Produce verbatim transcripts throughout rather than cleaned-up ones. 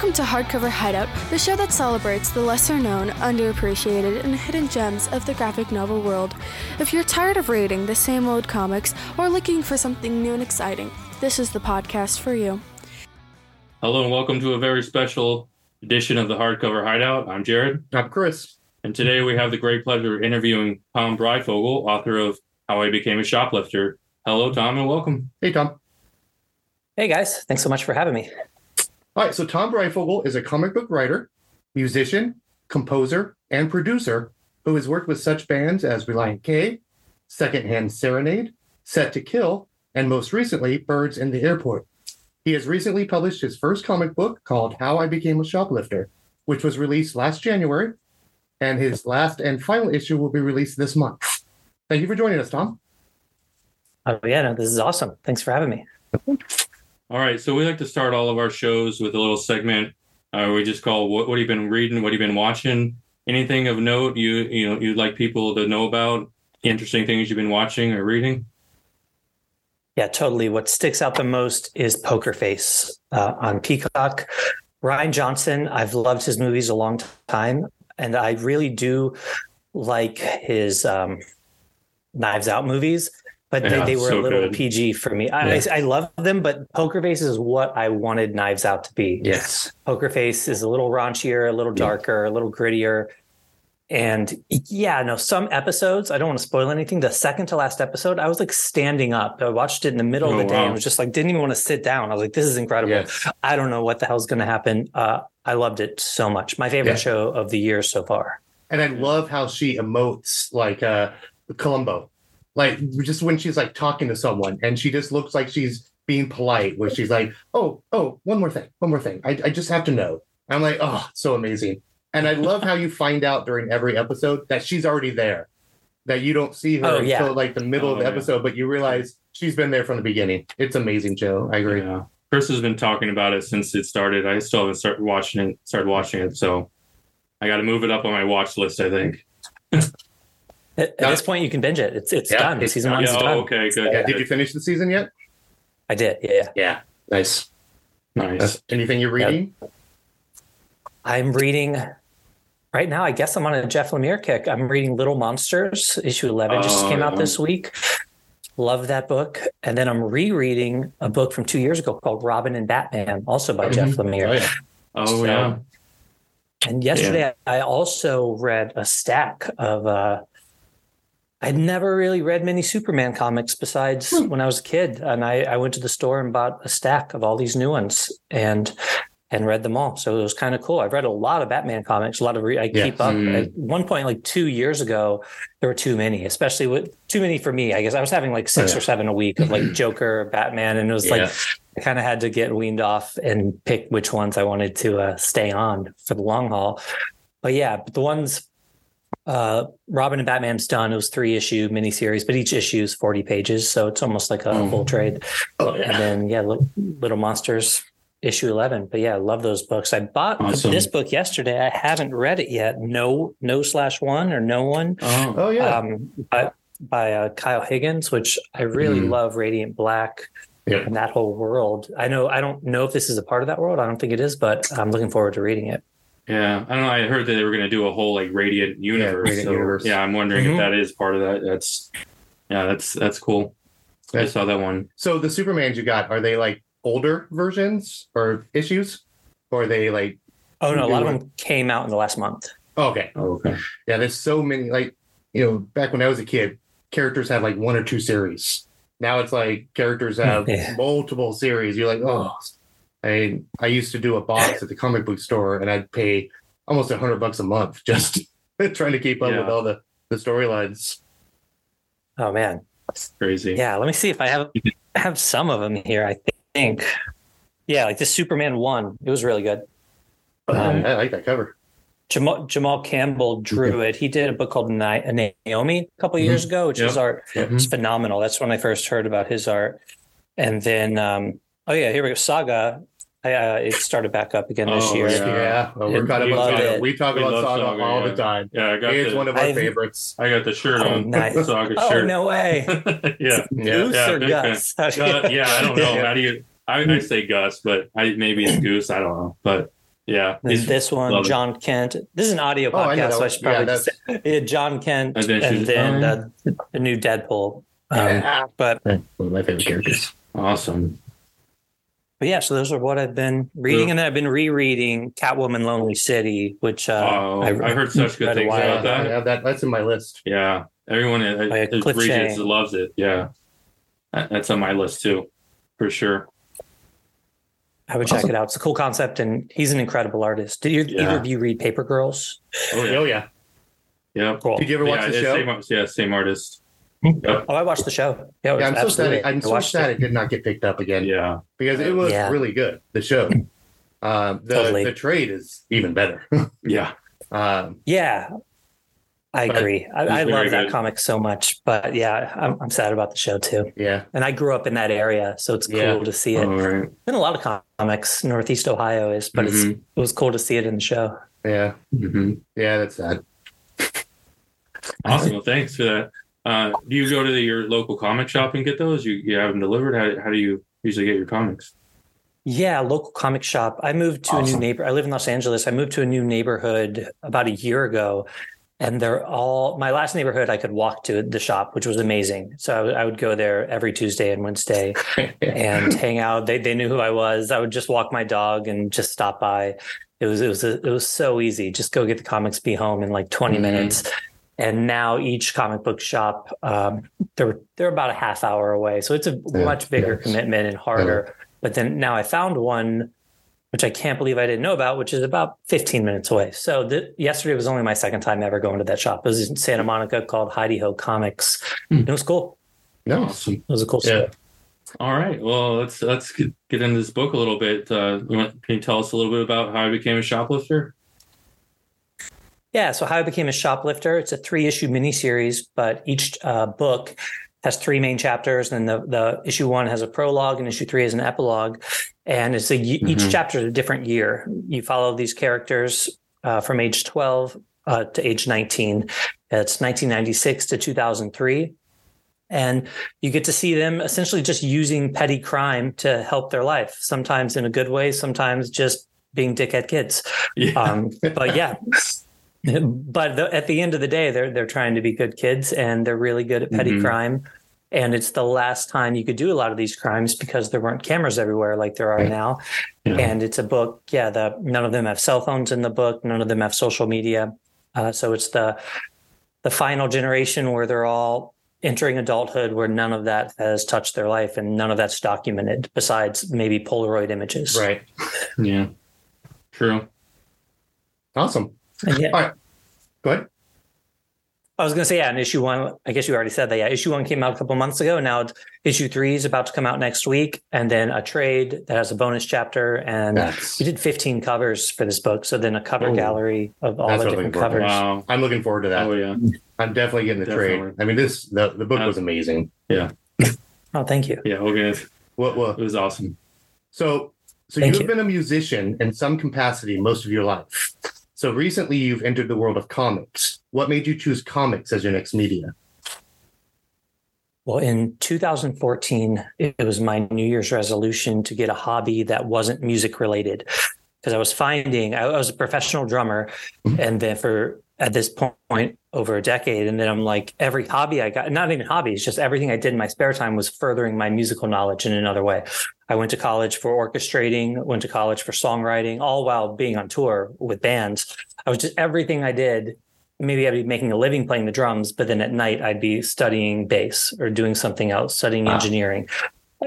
Welcome to Hardcover Hideout, the show that celebrates the lesser-known, underappreciated, and hidden gems of the graphic novel world. If you're tired of reading the same old comics or looking for something new and exciting, this is the podcast for you. Hello and welcome to a very special edition of the Hardcover Hideout. I'm Jared. I'm Chris. And today we have the great pleasure of interviewing Tom Breyfogle, author of How I Became a Shoplifter. Hello, Tom, and welcome. Hey, Tom. Hey, guys. Thanks so much for having me. All right, so Tom Breyfogle is a comic book writer, musician, composer, and producer who has worked with such bands as Relient K, Secondhand Serenade, Set to Kill, and most recently, Birds in the Airport. He has recently published his first comic book called How I Became a Shoplifter, which was released last January, and his last and final issue will be released this month. Thank you for joining us, Tom. Oh, yeah, no, this is awesome. Thanks for having me. All right, so we like to start all of our shows with a little segment uh, we just call what, what have you been reading, what have you been watching, anything of note you you know you'd like people to know about, interesting things you've been watching or reading. Yeah, totally. What sticks out the most is Poker Face uh, on Peacock. Rian Johnson, I've loved his movies a long time, and I really do like his um, Knives Out movies. But yeah, they, they were so a little good. P G for me. I, yeah. I, I love them, but Poker Face is what I wanted Knives Out to be. Yes. Poker Face is a little raunchier, a little darker, yeah. a little grittier. And yeah, no, some episodes, I don't want to spoil anything. The second to last episode, I was like standing up. I watched it in the middle oh, of the day wow. and was just like, didn't even want to sit down. I was like, this is incredible. Yes. I don't know what the hell's going to happen. Uh, I loved it so much. My favorite yeah. show of the year so far. And I love how she emotes like uh, Columbo. Like, just when she's, like, talking to someone, and she just looks like she's being polite, where she's like, oh, oh, one more thing, one more thing. I, I just have to know. And I'm like, oh, so amazing. And I love how you find out during every episode that she's already there, that you don't see her oh, yeah. until, like, the middle oh, of the episode, yeah. but you realize she's been there from the beginning. It's amazing, Joe. I agree. Yeah. Chris has been talking about it since it started. I still haven't started watching it, started watching it, so I got to move it up on my watch list, I think. At Got this it. point, you can binge it. It's it's yeah, done. It's season one's yeah, done. Oh, okay, good. Yeah, did you finish the season yet? I did. Yeah. Yeah. Nice. Nice. Uh, anything you're reading? Yeah. I'm reading right now. I guess I'm on a Jeff Lemire kick. I'm reading Little Monsters issue eleven. Oh, just came out yeah. this week. Love that book. And then I'm rereading a book from two years ago called Robin and Batman, also by mm-hmm. Jeff Lemire. Oh yeah. Oh, so, yeah. And yesterday, yeah. I also read a stack of. Uh, I'd never really read many Superman comics besides hmm. when I was a kid. And I, I went to the store and bought a stack of all these new ones and and read them all. So it was kind of cool. I've read a lot of Batman comics, a lot of re- I yeah. keep up. Mm. At one point, like two years ago, there were too many, especially with too many for me. I guess I was having like six oh, yeah. or seven a week of like Joker, Batman. And it was yeah. like I kind of had to get weaned off and pick which ones I wanted to uh, stay on for the long haul. But yeah, but the ones... Uh, Robin and Batman's done. It was three issue miniseries, but each issue is forty pages, so it's almost like a mm. full trade. Oh, yeah. And then yeah, Little, Little Monsters issue eleven. But yeah, I love those books. I bought awesome. this book yesterday. I haven't read it yet. No, no slash one or no one. Oh, oh yeah. Um, by by uh, Kyle Higgins, which I really mm. love. Radiant Black yeah. and that whole world. I know. I don't know if this is a part of that world. I don't think it is, but I'm looking forward to reading it. Yeah, I don't know. I heard that they were going to do a whole like Radiant Universe. Yeah, Radiant so, Universe. yeah I'm wondering mm-hmm. if that is part of that. That's yeah, that's that's cool. That, I saw that one. So the Supermans you got, are they like older versions or issues, or are they like? Oh no, a lot one? of them came out in the last month. Oh, okay. Oh, okay. Yeah, there's so many. Like you know, back when I was a kid, characters had like one or two series. Now it's like characters have yeah. multiple series. You're like, oh. I I used to do a box at the comic book store, and I'd pay almost a hundred bucks a month just trying to keep up yeah. with all the, the storylines. Oh man, that's crazy! Yeah, let me see if I have I have some of them here. I think, yeah, like this Superman one, it was really good. Um, I like that cover. Jamal, Jamal Campbell drew it. He did a book called Na- Naomi a couple mm-hmm. years ago, which yep. his art yep. is phenomenal. That's when I first heard about his art, and then. Um, Oh, yeah, here we go. Saga, uh, it started back up again this oh, year. Yeah, yeah. Well, we're kind of we talk we about Saga, Saga all yeah. the time. Yeah, I got it's the, one of our I've, favorites. I got the shirt oh, on. Nice. Saga oh, shirt. Oh, no way. yeah. Goose yeah. or yeah. Gus? uh, yeah, I don't know. How do you? I, I say Gus, but I, maybe it's Goose. I don't know. But Yeah. Then this one, John it. Kent. This is an audio podcast, oh, I so I should probably yeah, just say yeah, John Kent and then uh, the new Deadpool. Um, yeah. But one of my favorite characters. Awesome. But yeah, so those are what I've been reading, yeah. and then I've been rereading Catwoman: Lonely City, which uh, oh, I, I heard such good things about that. Yeah, that. That's in my list. Yeah, everyone like is, reads it, loves it. Yeah, that's on my list too, for sure. I would awesome. check it out. It's a cool concept, and he's an incredible artist. Did you, yeah. either of you read Paper Girls? Oh yeah, oh, yeah. yeah. Cool. Did you ever watch yeah, the show? Same, yeah, same artist. Yep. Oh, I watched the show. Yeah, yeah I'm so sad. It, I'm so sad it. it did not get picked up again. Yeah, because it was yeah. really good. The show, um, the totally. the trade is even better. yeah, um, yeah, I agree. I, I love that good. comic so much, but yeah, I'm, I'm sad about the show too. Yeah, and I grew up in that area, so it's cool yeah. to see it. Right. Been a lot of comics. Northeast Ohio is, but mm-hmm. it's, it was cool to see it in the show. Yeah, mm-hmm. yeah, that's sad. Awesome. Well, thanks for that. Uh, do you go to the, your local comic shop and get those? You, you have them delivered? How, how do you usually get your comics? Yeah, local comic shop. I moved to awesome. a new neighbor. I live in Los Angeles. I moved to a new neighborhood about a year ago, and they're all my last neighborhood. I could walk to the shop, which was amazing. So I, w- I would go there every Tuesday and Wednesday and hang out. They they knew who I was. I would just walk my dog and just stop by. It was it was a, it was so easy. Just go get the comics, be home in like twenty mm-hmm. minutes. And now each comic book shop, um, they're they're about a half hour away, so it's a yeah, much bigger yes. commitment and harder. Yeah. But then now I found one, which I can't believe I didn't know about, which is about fifteen minutes away. So th- yesterday was only my second time ever going to that shop. It was in Santa Monica, called Heidi Ho Comics. Hmm. It was cool. No, awesome. It was a cool yeah. stuff. All right, well let's let's get into this book a little bit. Uh, you want, can you tell us a little bit about How I Became a Shoplifter? Yeah, so How I Became a Shoplifter. It's a three-issue miniseries, but each uh, book has three main chapters, and the, the issue one has a prologue, and issue three is an epilogue. And it's a, mm-hmm. each chapter is a different year. You follow these characters uh, from age twelve uh, to age nineteen. It's nineteen ninety-six to two thousand three. And you get to see them essentially just using petty crime to help their life, sometimes in a good way, sometimes just being dickhead kids. Yeah. Um, but yeah. But the, at the end of the day, they're they're trying to be good kids, and they're really good at petty mm-hmm. crime. And it's the last time you could do a lot of these crimes because there weren't cameras everywhere like there are right. now. Yeah. And it's a book. Yeah, the, none of them have cell phones in the book. None of them have social media. Uh, so it's the the final generation where they're all entering adulthood, where none of that has touched their life, and none of that's documented besides maybe Polaroid images. Right. Yeah. True. Awesome. Yeah. All right. Go ahead. I was going to say, yeah, and issue one, I guess you already said that. Yeah, issue one came out a couple months ago. Now issue three is about to come out next week. And then a trade that has a bonus chapter. And yes. we did fifteen covers for this book. So then a cover oh, gallery of all the different covers. Wow. I'm looking forward to that. Oh, yeah. I'm definitely getting the definitely. trade. I mean, this the, the book uh, was amazing. Yeah. Oh, thank you. Yeah, okay. Well, well, it was awesome. So, so you've you. been a musician in some capacity most of your life. So recently you've entered the world of comics. What made you choose comics as your next media? Well, in two thousand fourteen, it was my New Year's resolution to get a hobby that wasn't music related. Because I was finding, I was a professional drummer, and then for, at this point, over a decade. And then I'm like, every hobby I got, not even hobbies, just everything I did in my spare time was furthering my musical knowledge in another way. I went to college for orchestrating, went to college for songwriting, all while being on tour with bands. I was just, everything I did, maybe I'd be making a living playing the drums, but then at night I'd be studying bass or doing something else, studying wow. engineering.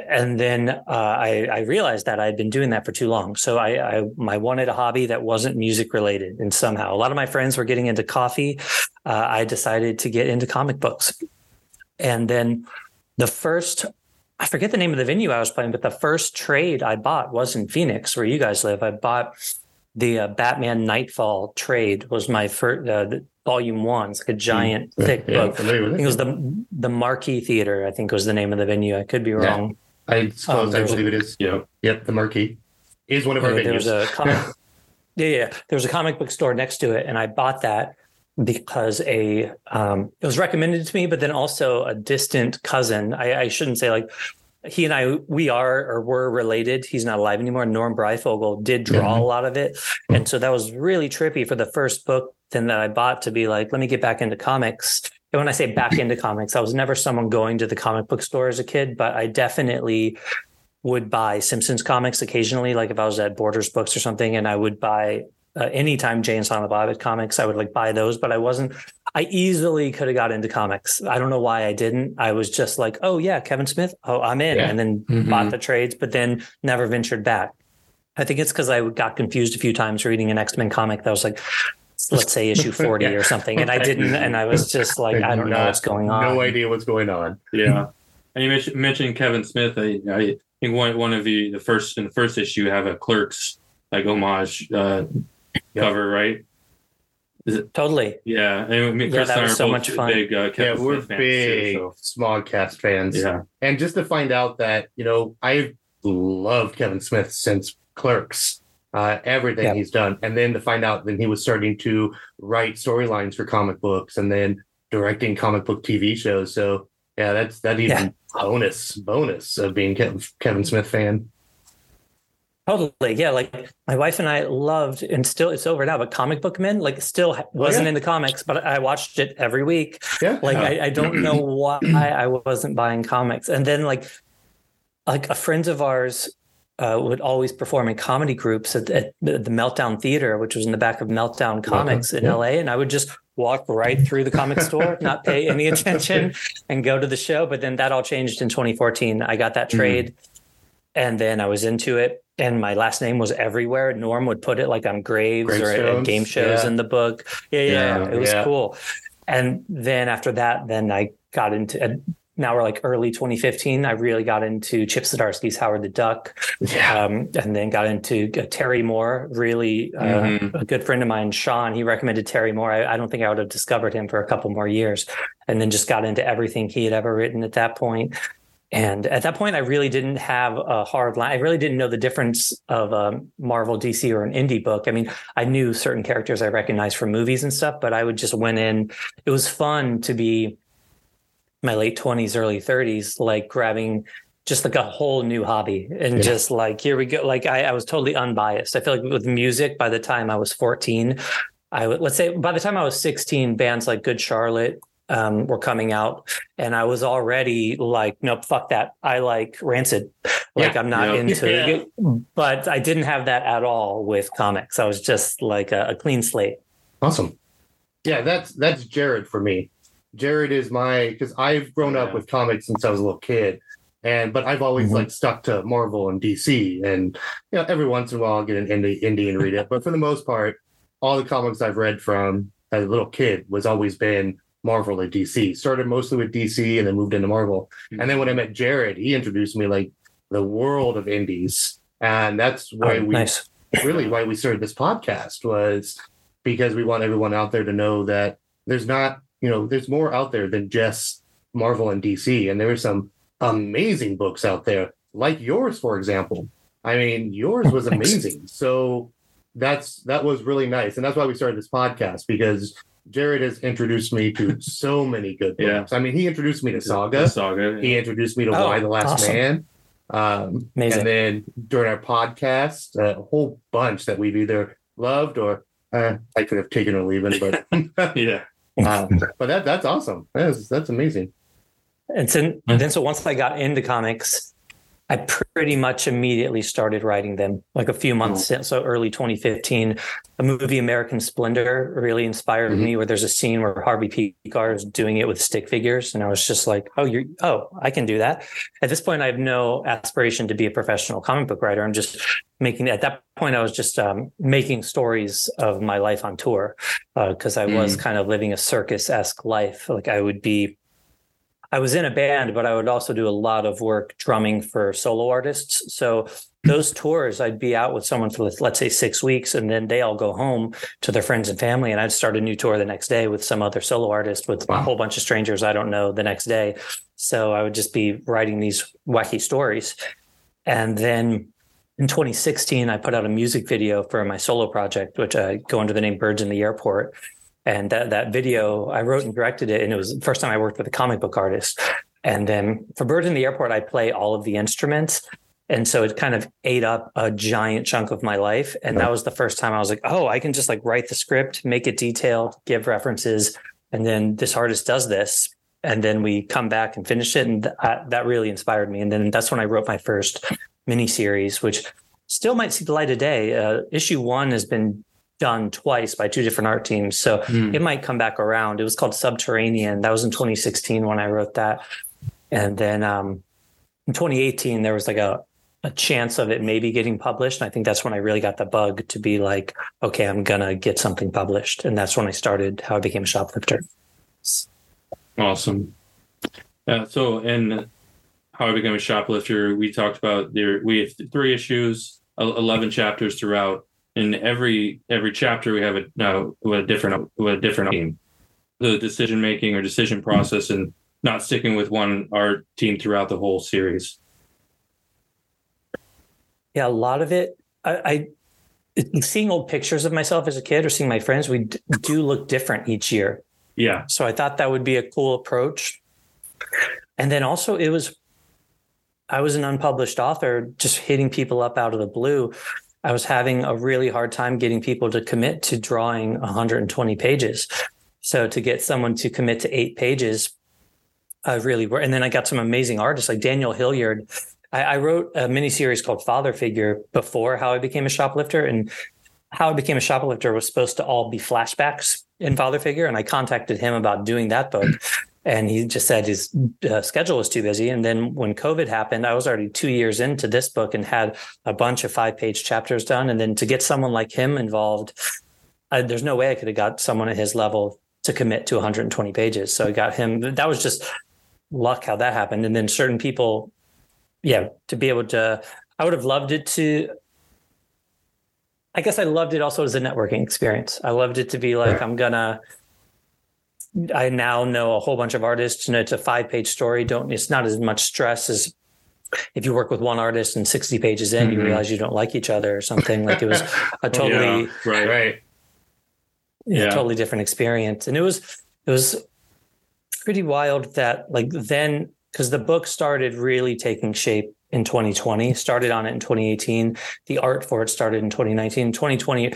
And then uh, I, I realized that I had been doing that for too long. So I, I, I wanted a hobby that wasn't music related. And somehow a lot of my friends were getting into coffee. Uh, I decided to get into comic books. And then the first, I forget the name of the venue I was playing, but the first trade I bought was in Phoenix, where you guys live. I bought the uh, Batman Nightfall trade was my first, uh, the, volume one. It's like a giant, mm-hmm. thick yeah, book. I think it was the the Marquee Theater, I think was the name of the venue. I could be wrong. Yeah, I suppose um, I believe a, it is. Yeah. Yep, the Marquee is one of our yeah, venues. There was a comic, yeah, yeah. There was a comic book store next to it, and I bought that because a um, it was recommended to me, but then also a distant cousin. I, I shouldn't say like he and I, we are or were related. He's not alive anymore. Norm Breyfogle did draw mm-hmm. a lot of it. Mm-hmm. And so that was really trippy for the first book then that I bought to be like, let me get back into comics. And when I say back into comics, I was never someone going to the comic book store as a kid, but I definitely would buy Simpsons comics occasionally. Like if I was at Borders Books or something, and I would buy uh, anytime Jay and Silent Bob had comics, I would like buy those, but I wasn't, I easily could have got into comics. I don't know why I didn't. I was just like, oh yeah, Kevin Smith. Oh, I'm in. Yeah. And then mm-hmm. bought the trades, but then never ventured back. I think it's because I got confused a few times reading an X-Men comic that was like, let's say issue forty yeah. or something. And I didn't. And I was just like, I don't Not, know what's going on. No idea what's going on. Yeah. And you mentioned Kevin Smith. I, I think one one of the, the first in the first issue have a Clerks like homage uh, yeah. cover, right? Is it? Totally. Yeah. I mean, Chris yeah, that was so much fun. Big, uh, yeah, we're Smith big too, so. Smogcast fans. Yeah. And just to find out that, you know, I've loved Kevin Smith since Clerks. Uh, everything yeah. he's done. And then to find out that he was starting to write storylines for comic books and then directing comic book T V shows. So, yeah, that's that even yeah. bonus, bonus of being Kev- Kevin Smith fan. Totally. Yeah. Like my wife and I loved, and still it's over now, but Comic Book Men, like still wasn't yeah. in the comics, but I watched it every week. Yeah. Like oh. I, I don't know why I wasn't buying comics. And then like, like a friend of ours, Uh, would always perform in comedy groups at, at the, the Meltdown Theater, which was in the back of Meltdown Comics in yeah. L A. And I would just walk right through the comic store, not pay any attention and go to the show. But then that all changed in twenty fourteen. I got that trade mm-hmm. and then I was into it. And my last name was everywhere. Norm would put it like on graves Grave or at, at game shows yeah. in the book. Yeah, yeah, yeah. It was yeah. cool. And then after that, then I got into uh, now we're like early twenty fifteen. I really got into Chip Zdarsky's Howard the Duck, yeah. um, and then got into uh, Terry Moore. Really, uh, mm-hmm. a good friend of mine, Sean, he recommended Terry Moore. I, I don't think I would have discovered him for a couple more years, and then just got into everything he had ever written at that point. And at that point, I really didn't have a hard line. I really didn't know the difference of a Marvel, D C, or an indie book. I mean, I knew certain characters I recognized from movies and stuff, but I would just went in. It was fun to be my late twenties, early thirties, like grabbing just like a whole new hobby and yeah. just like, here we go. Like I, I was totally unbiased. I feel like with music, by the time I was fourteen, I would, let's say by the time I was sixteen, bands like Good Charlotte um, were coming out, and I was already like, nope, fuck that. I like Rancid. Like yeah. I'm not no. into yeah. it, but I didn't have that at all with comics. I was just like a, a clean slate. Awesome. Yeah. That's, that's Jared for me. Jared is my, because I've grown yeah. up with comics since I was a little kid, and but I've always mm-hmm. like stuck to Marvel and D C, and you know every once in a while I'll get an indie, indie and read it, but for the most part, all the comics I've read from as a little kid was always been Marvel or D C. Started mostly with D C and then moved into Marvel, mm-hmm. and then when I met Jared, he introduced me like the world of indies, and that's why oh, we nice. really why we started this podcast, was because we want everyone out there to know that there's not. You know, there's more out there than just Marvel and D C, and there are some amazing books out there, like yours, for example. I mean, yours was amazing. So that's that was really nice, and that's why we started this podcast, because Jared has introduced me to so many good books. Yeah. I mean, he introduced me to Saga. Saga. Yeah. He introduced me to oh, Why the Last awesome. Man. Um, amazing. And then during our podcast, a whole bunch that we've either loved or uh, I could have taken or leaving, but yeah. Wow. But that that's awesome. That's that's amazing. And then, and then so once I got into comics, I pretty much immediately started writing them, like a few months mm-hmm. in, so early twenty fifteen. A movie, American Splendor, really inspired mm-hmm. me, where there's a scene where Harvey Pekar is doing it with stick figures, and I was just like, oh, you're oh, I can do that. At this point, I have no aspiration to be a professional comic book writer. I'm just making at that point, I was just um, making stories of my life on tour, because uh, I mm-hmm. was kind of living a circus-esque life. Like I would be. I was in a band, but I would also do a lot of work drumming for solo artists. So those tours, I'd be out with someone for, let's say, six weeks, and then they all go home to their friends and family. And I'd start a new tour the next day with some other solo artist with wow. a whole bunch of strangers I don't know the next day. So I would just be writing these wacky stories. And then in twenty sixteen, I put out a music video for my solo project, which I go under the name Birds in the Airport. And that, that video, I wrote and directed it, and it was the first time I worked with a comic book artist. And then for Birds in the Airport, I play all of the instruments. And so it kind of ate up a giant chunk of my life. And that was the first time I was like, oh, I can just like write the script, make it detailed, give references. And then this artist does this. And then we come back and finish it. And th- I, that really inspired me. And then that's when I wrote my first miniseries, which still might see the light of day. Uh, issue one has been done twice by two different art teams. So mm. it might come back around. It was called Subterranean. That was in twenty sixteen when I wrote that. And then um, in twenty eighteen, there was like a, a chance of it maybe getting published. And I think that's when I really got the bug to be like, okay, I'm going to get something published. And that's when I started How I Became a Shoplifter. Awesome. Uh, so, and How I Became a Shoplifter, we talked about there, we have three issues, eleven chapters throughout. In every every chapter, we have a, no, a different a different team. The decision making or decision process, and not sticking with one art team throughout the whole series. Yeah, a lot of it. I, I seeing old pictures of myself as a kid or seeing my friends, we d- do look different each year. Yeah. So I thought that would be a cool approach. And then also, it was I was an unpublished author, just hitting people up out of the blue. I was having a really hard time getting people to commit to drawing one hundred twenty pages. So to get someone to commit to eight pages, I really were. And then I got some amazing artists like Daniel Hilliard. I, I wrote a miniseries called Father Figure before How I Became a Shoplifter. And How I Became a Shoplifter was supposed to all be flashbacks in Father Figure. And I contacted him about doing that book. And he just said his uh, schedule was too busy. And then when COVID happened, I was already two years into this book and had a bunch of five-page chapters done. And then to get someone like him involved, I, there's no way I could have got someone at his level to commit to one hundred twenty pages. So I got him. That was just luck how that happened. And then certain people, yeah, to be able to, I would have loved it to, I guess I loved it also as a networking experience. I loved it to be like, I'm going to, I now know a whole bunch of artists, and it's a five-page story. Don't it's not as much stress as if you work with one artist and sixty pages in, mm-hmm. you realize you don't like each other or something. Like it was a totally yeah, right, right, yeah, totally different experience. And it was it was pretty wild that like then because the book started really taking shape in twenty twenty. Started on it in twenty eighteen. The art for it started in twenty nineteen. twenty twenty.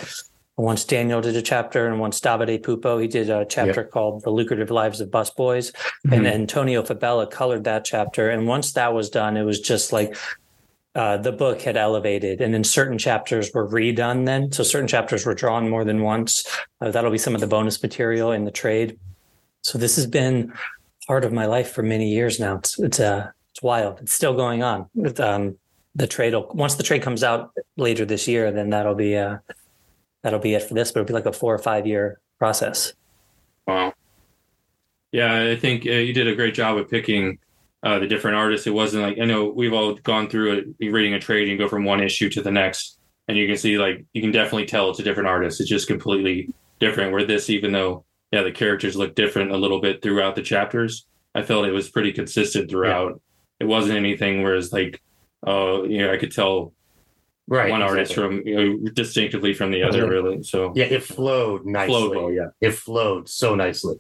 Once Daniel did a chapter, and once Davide Pupo, he did a chapter yep. called The Lucrative Lives of Busboys. Mm-hmm. And Antonio Fabella colored that chapter. And once that was done, it was just like uh, the book had elevated. And then certain chapters were redone then. So certain chapters were drawn more than once. Uh, that'll be some of the bonus material in the trade. So this has been part of my life for many years now. It's it's, uh, it's wild. It's still going on. With, um, the trade will, once the trade comes out later this year, then that'll be... Uh, That'll be it for this, but it'll be like a four or five year process. Wow. Yeah, I think uh, you did a great job of picking uh, the different artists. It wasn't like, I know we've all gone through a, reading a trade and go from one issue to the next. And you can see like, you can definitely tell it's a different artist. It's just completely different. Where this, even though, yeah, the characters look different a little bit throughout the chapters, I felt it was pretty consistent throughout. Yeah. It wasn't anything where it's like, oh, uh, you know, I could tell. Right, one artist exactly. from you know, distinctively from the other, really. So yeah, it flowed nicely. Flowed well, yeah, it flowed so nicely.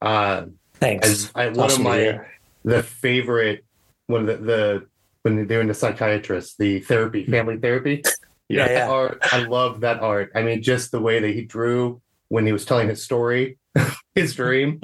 Uh, Thanks. As I, one of my the favorite one of the, the when they were in the psychiatrist, the therapy, family therapy. Yeah, yeah, yeah. Art, I love that art. I mean, just the way that he drew when he was telling his story, his dream.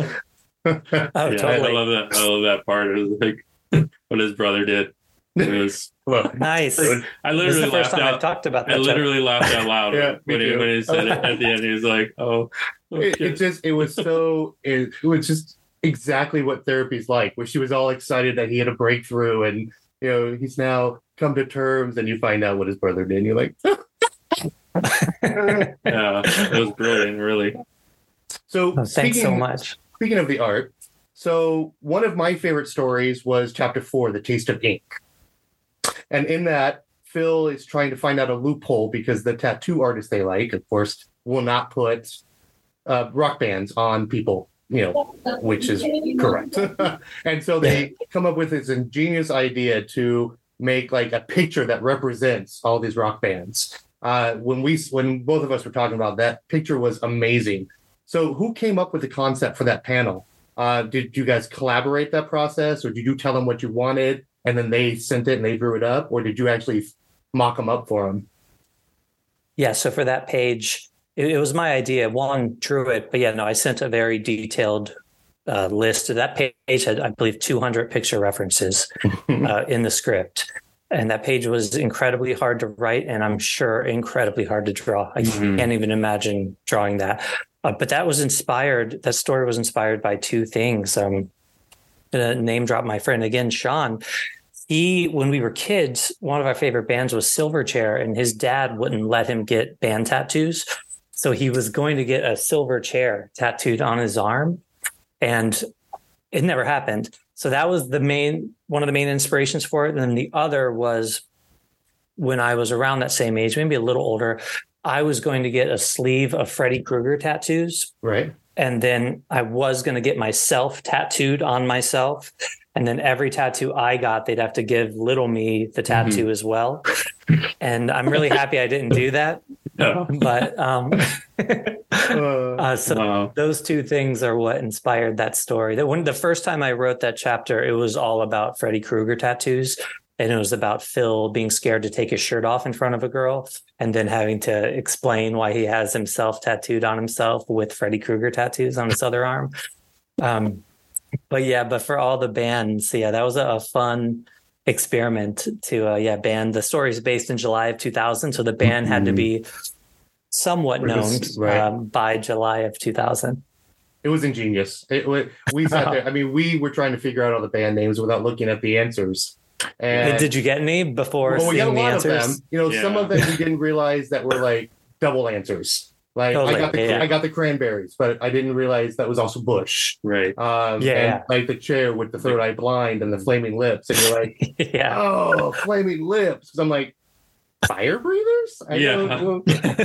Oh, yeah, totally. I love that. I love that part. It was like what his brother did. It was. Well, nice. I literally the first laughed time out. I've talked about that I literally joke. laughed out loud yeah, when, he, when he said it at the end. He was like, "Oh, okay." it, it just—it was so. It, it was just exactly what therapy's like, where she was all excited that he had a breakthrough, and you know he's now come to terms, and you find out what his brother did, and you're like, "Yeah, it was brilliant, really." So, oh, thanks so much. Speaking of the art, so one of my favorite stories was Chapter Four, "The Taste of Ink." And in that, Phil is trying to find out a loophole because the tattoo artist they like, of course, will not put uh, rock bands on people, you know, which is correct. And so they come up with this ingenious idea to make like a picture that represents all these rock bands. Uh, when we, when both of us were talking about that, picture was amazing. So who came up with the concept for that panel? Uh, did you guys collaborate that process, or did you tell them what you wanted and then they sent it and they drew it up, or did you actually mock them up for them? Yeah, so for that page, it, it was my idea. Juan drew it, but yeah, no, I sent a very detailed uh, list. That page had, I believe, two hundred picture references uh, in the script. And that page was incredibly hard to write, and I'm sure incredibly hard to draw. I mm-hmm. can't even imagine drawing that. Uh, but that was inspired, that story was inspired by two things. Um, I'm going to name drop my friend again, Sean. He, when we were kids, one of our favorite bands was Silverchair, and his dad wouldn't let him get band tattoos. So he was going to get a Silverchair tattooed on his arm, and it never happened. So that was the main, one of the main inspirations for it. And then the other was when I was around that same age, maybe a little older, I was going to get a sleeve of Freddy Krueger tattoos. Right. And then I was going to get myself tattooed on myself. And then every tattoo I got, they'd have to give little me the tattoo mm-hmm. as well. And I'm really happy I didn't do that. No. But um, uh, so wow. those two things are what inspired that story. That when the first time I wrote that chapter, it was all about Freddy Krueger tattoos, and it was about Phil being scared to take his shirt off in front of a girl, and then having to explain why he has himself tattooed on himself with Freddy Krueger tattoos on his other arm. Um, but yeah, but for all the bands, yeah, that was a, a fun experiment to uh, yeah band. The story is based in July of two thousand, so the band mm-hmm. had to be somewhat known right. um, by July of two thousand. It was ingenious. It, we, we sat there. I mean, we were trying to figure out all the band names without looking at the answers. And did you get any before? Well, we got a lot of them. You know, yeah. some of them we didn't realize that were like double answers. Like totally. I got the yeah. I got the Cranberries, but I didn't realize that was also Bush. Right. Um, yeah. And, yeah. like the chair with the Third Eye Blind and the Flaming Lips, and you're like, yeah. oh, Flaming Lips. Because I'm like, fire breathers. I yeah. Know, well, uh,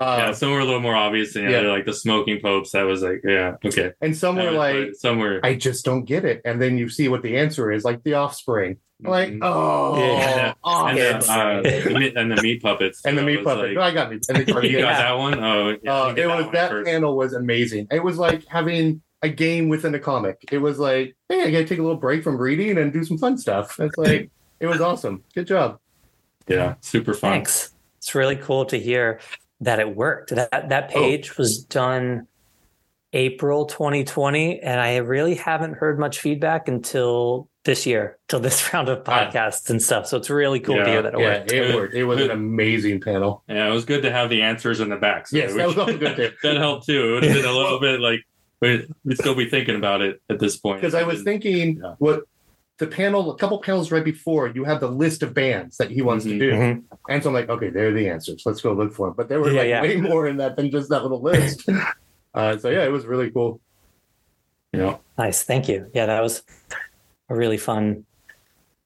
yeah. Some were a little more obvious than yeah. other, like the Smoking Popes. That was like, yeah, okay. And some were like, somewhere I just don't get it. And then you see what the answer is, like the Offspring. Like, oh, yeah. oh and, the, uh, and the meat puppets. And the meat puppets. Like, no, I got me. And the you got that one? Oh, yeah, uh, it was that, that panel was amazing. It was like having a game within a comic. It was like, hey, I got to take a little break from reading and do some fun stuff. It's like, it was awesome. Good job. Yeah, super fun. Thanks. It's really cool to hear that it worked. That that page oh. was done April twenty twenty, and I really haven't heard much feedback until this year, till this round of podcasts ah. and stuff. So it's really cool yeah. to hear that it yeah, worked. It worked. It was an amazing panel. Yeah, it was good to have the answers in the back. So yes, which, that was also good too. That helped too. It would have been a little bit like, we'd still be thinking about it at this point. Because I was and, thinking, yeah. what the panel, a couple panels right before, you have the list of bands that he wants mm-hmm. to do. Mm-hmm. And so I'm like, okay, there are the answers. Let's go look for them. But there were yeah, like yeah. way more in that than just that little list. uh, so yeah, it was really cool. Yeah. Nice. Thank you. Yeah, that was a really fun,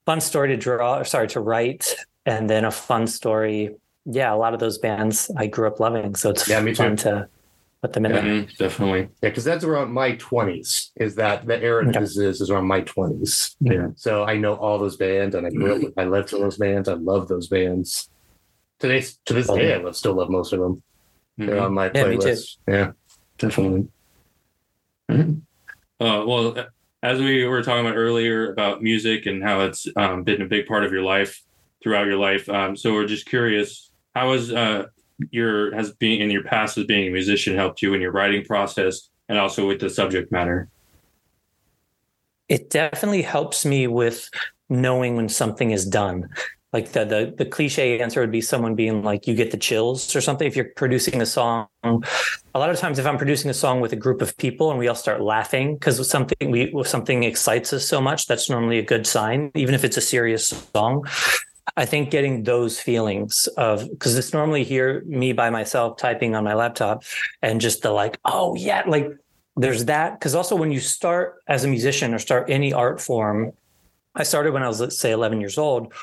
fun story to draw, sorry, to write, and then a fun story. Yeah, a lot of those bands I grew up loving, so it's yeah, me fun too. to put them in yeah, there. Definitely. Yeah, because that's around my twenties, is that the era okay. this is, is around my twenties. Yeah. yeah. So I know all those bands, and I grew up with, I lived in those bands, I love those bands. Today, to this day, I still love most of them. Mm-hmm. They're on my yeah, playlist. Yeah, definitely. Mm-hmm. Uh, well, as we were talking about earlier about music and how it's um, been a big part of your life throughout your life. Um, so we're just curious, how has uh, your has being in your past as being a musician helped you in your writing process and also with the subject matter? It definitely helps me with knowing when something is done. Like the, the, the cliche answer would be someone being like, you get the chills or something. If you're producing a song, a lot of times if I'm producing a song with a group of people and we all start laughing because something we something excites us so much, that's normally a good sign, even if it's a serious song. I think getting those feelings of, because it's normally here, me by myself typing on my laptop and just the like, oh yeah, like there's that. Because also when you start as a musician or start any art form, I started when I was, let's say, eleven years old.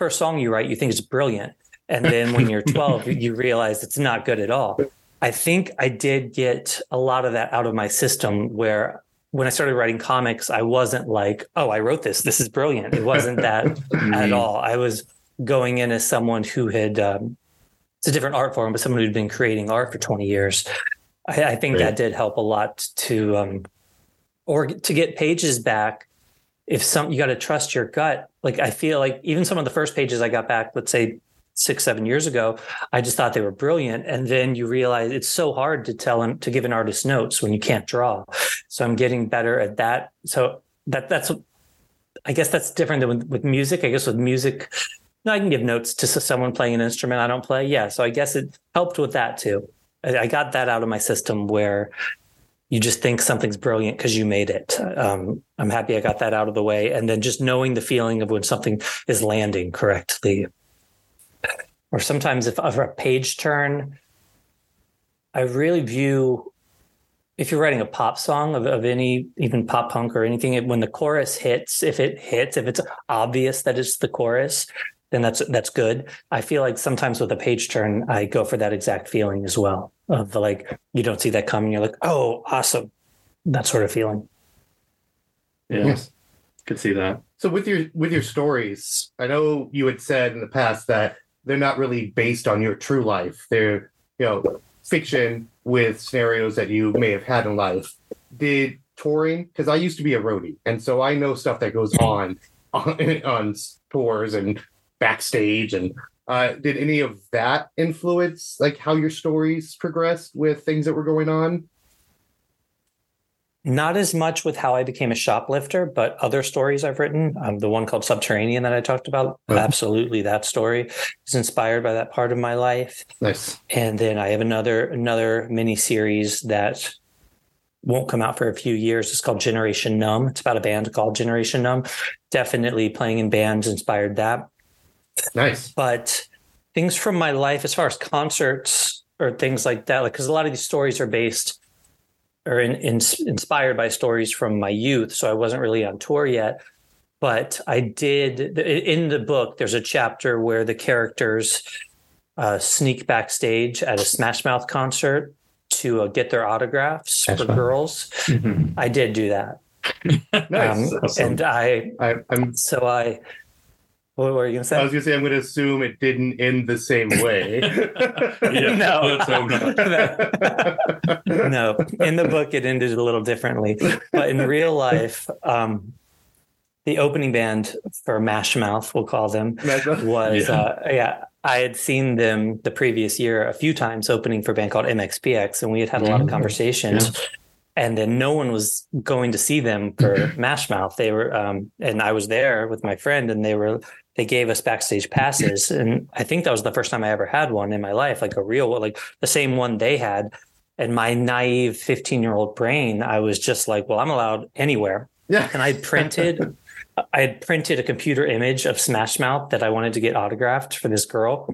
First song you write, you think it's brilliant. And then when you're twelve, you realize it's not good at all. I think I did get a lot of that out of my system, where when I started writing comics, I wasn't like, oh, I wrote this. This is brilliant. It wasn't that at all. I was going in as someone who had, um, it's a different art form, but someone who'd been creating art for twenty years. I, I think right. that did help a lot to um, or to get pages back, if some, you got to trust your gut. Like, I feel like even some of the first pages I got back, let's say six, seven years ago, I just thought they were brilliant. And then you realize it's so hard to tell him to give an artist notes when you can't draw. So I'm getting better at that. So that that's, I guess that's different than with, with music. I guess with music, no, I can give notes to someone playing an instrument I don't play. Yeah. So I guess it helped with that too. I, I got that out of my system where you just think something's brilliant because you made it. Um, I'm happy I got that out of the way. And then just knowing the feeling of when something is landing correctly. Or sometimes if of a page turn, I really view, if you're writing a pop song of, of any, even pop punk or anything, it, when the chorus hits, if it hits, if it's obvious that it's the chorus, then that's that's good. I feel like sometimes with a page turn, I go for that exact feeling as well. Of the, like, you don't see that coming. You're like, oh, awesome. That sort of feeling. Yeah, yeah. Could see that. So with your with your stories, I know you had said in the past that they're not really based on your true life. They're, you know, fiction with scenarios that you may have had in life. Did touring, because I used to be a roadie, and so I know stuff that goes on on, on tours and backstage and Uh, did any of that influence, like, how your stories progressed with things that were going on? Not as much with How I Became a Shoplifter, but other stories I've written. Um, the one called Subterranean that I talked about, oh. absolutely, that story is inspired by that part of my life. Nice. And then I have another another mini series that won't come out for a few years. It's called Generation Numb. It's about a band called Generation Numb. Definitely playing in bands inspired that. Nice. But things from my life, as far as concerts or things like that, like, because a lot of these stories are based or in, in, inspired by stories from my youth. So I wasn't really on tour yet, but I did in the book. There's a chapter where the characters uh, sneak backstage at a Smash Mouth concert to uh, get their autographs. That's for fun. Girls. Mm-hmm. I did do that. Nice. Um, awesome. And I, I I'm so I. What were you going to say? I was going to say, I'm going to assume it didn't end the same way. Yeah, no. No. No. In the book, it ended a little differently. But in real life, um, the opening band for Smash Mouth, we'll call them, was, yeah. Uh, yeah, I had seen them the previous year a few times opening for a band called M X P X, and we had had a lot of conversations. Yeah. And then no one was going to see them for Smash Mouth. They were, um, and I was there with my friend, and they were, they gave us backstage passes. And I think that was the first time I ever had one in my life, like a real, like the same one they had. And my naive fifteen year old brain, I was just like, well, I'm allowed anywhere. Yeah. And I printed, I had printed a computer image of Smash Mouth that I wanted to get autographed for this girl.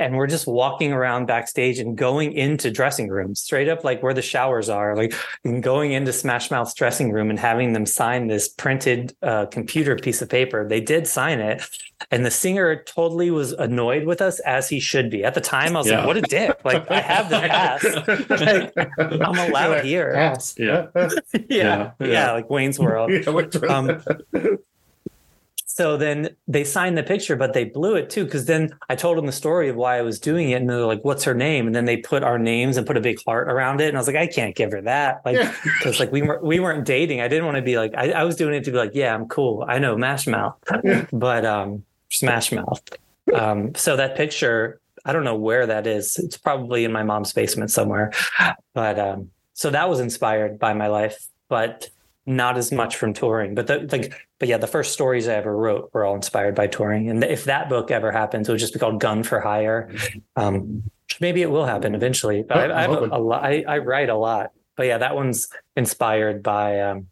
And we're just walking around backstage and going into dressing rooms, straight up like where the showers are, like, and going into Smash Mouth's dressing room and having them sign this printed uh, computer piece of paper. They did sign it. And the singer totally was annoyed with us, as he should be. At the time, I was yeah. like, what a dick. Like, I have the pass. Like, I'm allowed like, here. Pass. Yeah. Yeah. Yeah. Yeah. Yeah. Like Wayne's World. Yeah, um, so then they signed the picture, but they blew it too, because then I told them the story of why I was doing it, and they're like, "What's her name?" And then they put our names and put a big heart around it, and I was like, "I can't give her that," like, because yeah. like we weren't we weren't dating. I didn't want to be like I, I was doing it to be like, "Yeah, I'm cool. I know Smash Mouth," but um, Smash Mouth. Um, so that picture, I don't know where that is. It's probably in my mom's basement somewhere. But um, so that was inspired by my life, but not as much from touring. But the, like, but yeah, the first stories I ever wrote were all inspired by touring. And if that book ever happens, it would just be called Gun for Hire. Um, maybe it will happen eventually. But I, I, have a, a lot, I, I write a lot. But yeah, that one's inspired by um,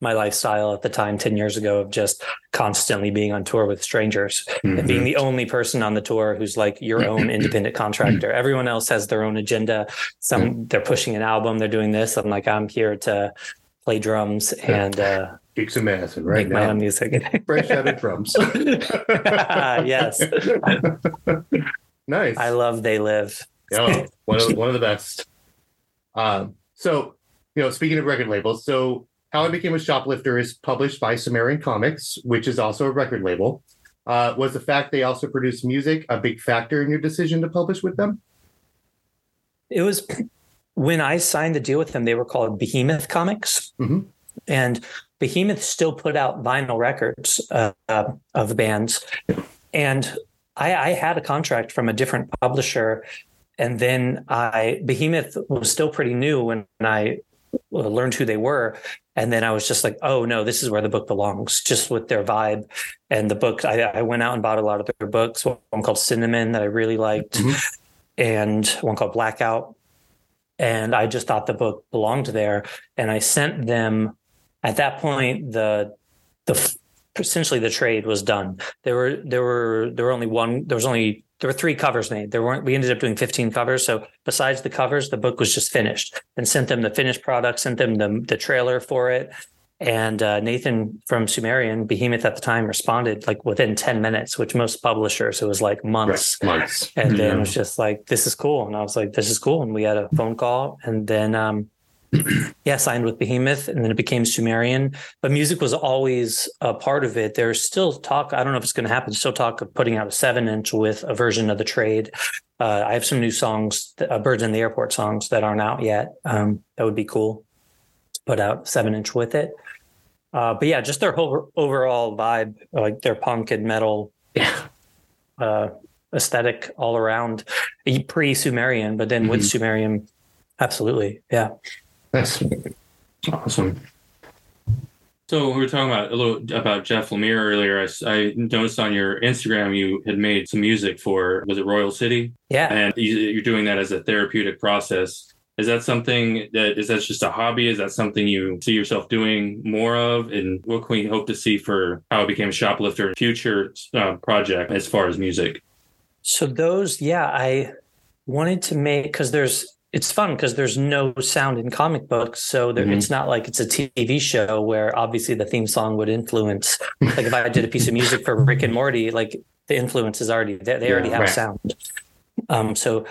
my lifestyle at the time, ten years ago, of just constantly being on tour with strangers mm-hmm. and being the only person on the tour who's like your own independent contractor. Everyone else has their own agenda. Some they're pushing an album, they're doing this. I'm like, I'm here to play drums and uh, kick some ass and right make now. My own music. Fresh out of drums. Yes. Nice. I love They Live. Oh, one, of, one of the best. Um, so, you know, speaking of record labels, so How I Became a Shoplifter is published by Sumerian Comics, which is also a record label. Uh, was the fact they also produce music a big factor in your decision to publish with them? It was... When I signed the deal with them, they were called Behemoth Comics. Mm-hmm. And Behemoth still put out vinyl records uh, of bands. And I, I had a contract from a different publisher. And then I Behemoth was still pretty new when I learned who they were. And then I was just like, oh, no, this is where the book belongs, just with their vibe. And the book, I, I went out and bought a lot of their books, one called Cinnamon that I really liked, mm-hmm. and one called Blackout. And I just thought the book belonged there. And I sent them, at that point, the the essentially the trade was done. There were there were there were only one, there was only there were three covers made. There weren't we ended up doing fifteen covers. So besides the covers, the book was just finished, and sent them the finished product, sent them the the trailer for it. And uh, Nathan from Sumerian, Behemoth at the time, responded like within ten minutes, which most publishers, it was like months. Right, months. And yeah. Then it was just like, this is cool. And I was like, this is cool. And we had a phone call, and then, um, yeah, signed with Behemoth, and then it became Sumerian. But music was always a part of it. There's still talk, I don't know if it's going to happen, still talk of putting out a seven inch with a version of the trade. Uh, I have some new songs, uh, Birds in the Airport songs that aren't out yet. Um, that would be cool. Put out seven inch with it. Uh, but yeah, just their whole overall vibe, like their punk and metal yeah. uh, aesthetic all around, pre-Sumerian, but then mm-hmm. with Sumerian, absolutely, yeah. That's awesome. So we were talking about a little about Jeff Lemire earlier. I, I noticed on your Instagram you had made some music for, was it Royal City? Yeah. And you, you're doing that as a therapeutic process. Is that something that, is that just a hobby? Is that something you see yourself doing more of? And what can we hope to see for How I Became a Shoplifter in future uh, project as far as music? So those, yeah, I wanted to make, because there's, it's fun because there's no sound in comic books. So there, mm-hmm. it's not like it's a T V show where obviously the theme song would influence. Like if I did a piece of music for Rick and Morty, like the influence is already there. They yeah, already have right. sound. Um, so...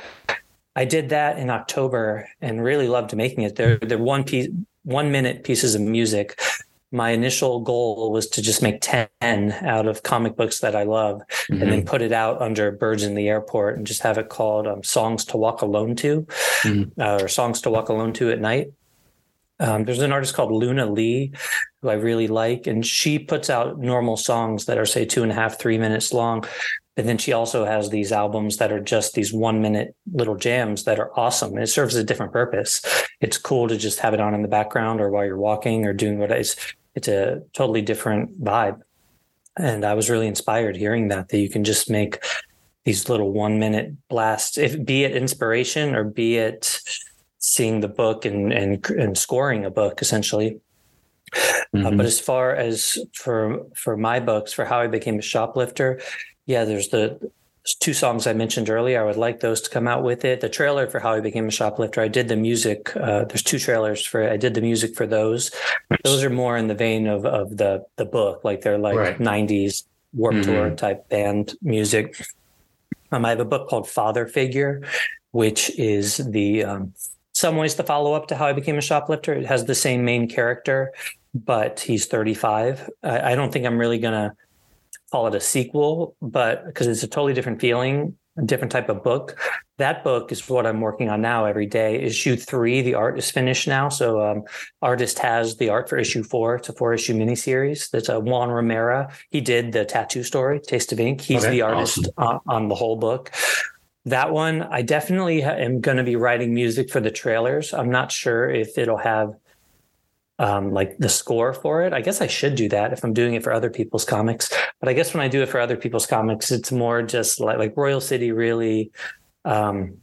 I did that in October and really loved making it. They're, they're one piece, one minute pieces of music. My initial goal was to just make ten out of comic books that I love, mm-hmm. and then put it out under Birds in the Airport and just have it called um, Songs to Walk Alone To, mm-hmm. uh, or Songs to Walk Alone To at Night. Um, there's an artist called Luna Lee who I really like, and she puts out normal songs that are, say, two and a half, three minutes long. And then she also has these albums that are just these one minute little jams that are awesome. And it serves a different purpose. It's cool to just have it on in the background or while you're walking or doing what it's, it's a totally different vibe. And I was really inspired hearing that, that you can just make these little one minute blasts, if be it inspiration or be it seeing the book and, and, and scoring a book essentially. Mm-hmm. Uh, but as far as for, for my books, for How I Became a Shoplifter, yeah, there's the there's two songs I mentioned earlier. I would like those to come out with it. The trailer for How I Became a Shoplifter, I did the music. Uh, there's two trailers for it. I did the music for those. Nice. Those are more in the vein of of the the book. Like they're like right. nineties Warped mm-hmm. Tour type band music. Um, I have a book called Father Figure, which is the um, some ways the follow-up to How I Became a Shoplifter. It has the same main character, but he's thirty-five. I, I don't think I'm really going to call it a sequel, but because it's a totally different feeling, a different type of book. That book is what I'm working on now every day. Issue three, the art is finished now. So um, artist has the art for issue four. It's a four issue miniseries. That's a Juan Romero. He did the Tattoo Story, Taste of Ink. He's okay, the artist awesome. on, on the whole book. That one, I definitely am going to be writing music for the trailers. I'm not sure if it'll have Um, like the score for it. I guess I should do that if I'm doing it for other people's comics. But I guess when I do it for other people's comics, it's more just like, like Royal City really, um,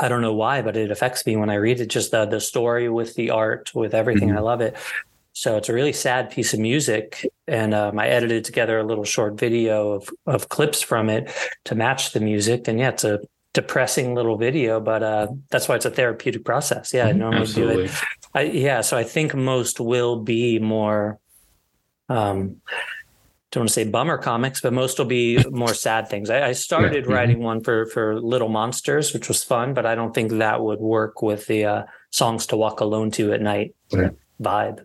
I don't know why, but it affects me when I read it. Just the, the story with the art, with everything. Mm-hmm. I love it. So it's a really sad piece of music. And um, I edited together a little short video of, of clips from it to match the music. And yeah, it's a depressing little video, but uh, that's why it's a therapeutic process. Yeah, I normally Absolutely. do it. I, yeah, so I think most will be more, um, don't want to say bummer comics, but most will be more sad things. I, I started mm-hmm. writing one for, for Little Monsters, which was fun, but I don't think that would work with the uh, Songs to Walk Alone To at Night okay. vibe.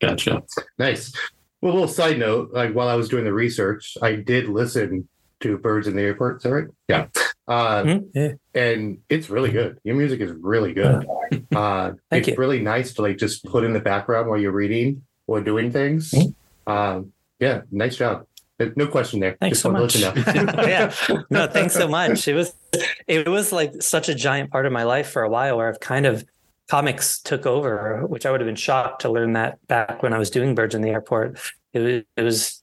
Gotcha. Nice. Well, a little side note, like while I was doing the research, I did listen to Birds in the Airport. Is that right? Yeah. Uh, mm-hmm. yeah. And it's really good. Your music is really good. Uh, uh, Thank it's you. really nice to like just put in the background while you're reading or doing things. Mm-hmm. Uh, yeah, nice job. No question there. Thanks just so much. yeah, no, thanks so much. It was, it was like such a giant part of my life for a while, where I've kind of comics took over, which I would have been shocked to learn that back when I was doing Birds in the Airport. It was, it was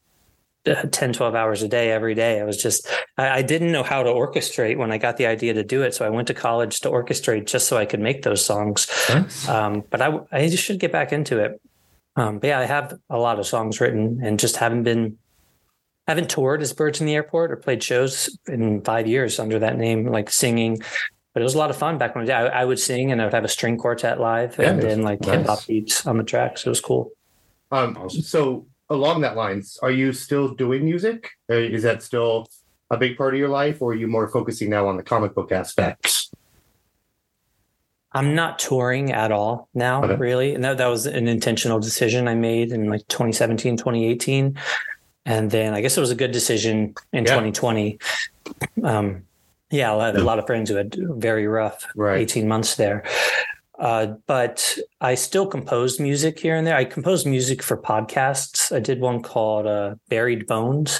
ten, twelve hours a day, every day. I was just, I, I didn't know how to orchestrate when I got the idea to do it. So I went to college to orchestrate just so I could make those songs. Nice. Um, but I, I just should get back into it. Um, but yeah, I have a lot of songs written and just haven't been haven't toured as Birds in the Airport or played shows in five years under that name, like singing. But it was a lot of fun back when I did. I, I would sing and I would have a string quartet live yeah, and then like nice. hip hop beats on the tracks. So it was cool. Um, so along that lines, are you still doing music? Is that still a big part of your life, or are you more focusing now on the comic book aspects? I'm not touring at all now, okay. really. And that, that was an intentional decision I made in like twenty seventeen, twenty eighteen. And then I guess it was a good decision in yeah. twenty twenty. Um, yeah, I had a lot of friends who had very rough right. eighteen months there. Uh, but I still composed music here and there. I composed music for podcasts. I did one called uh, Buried Bones.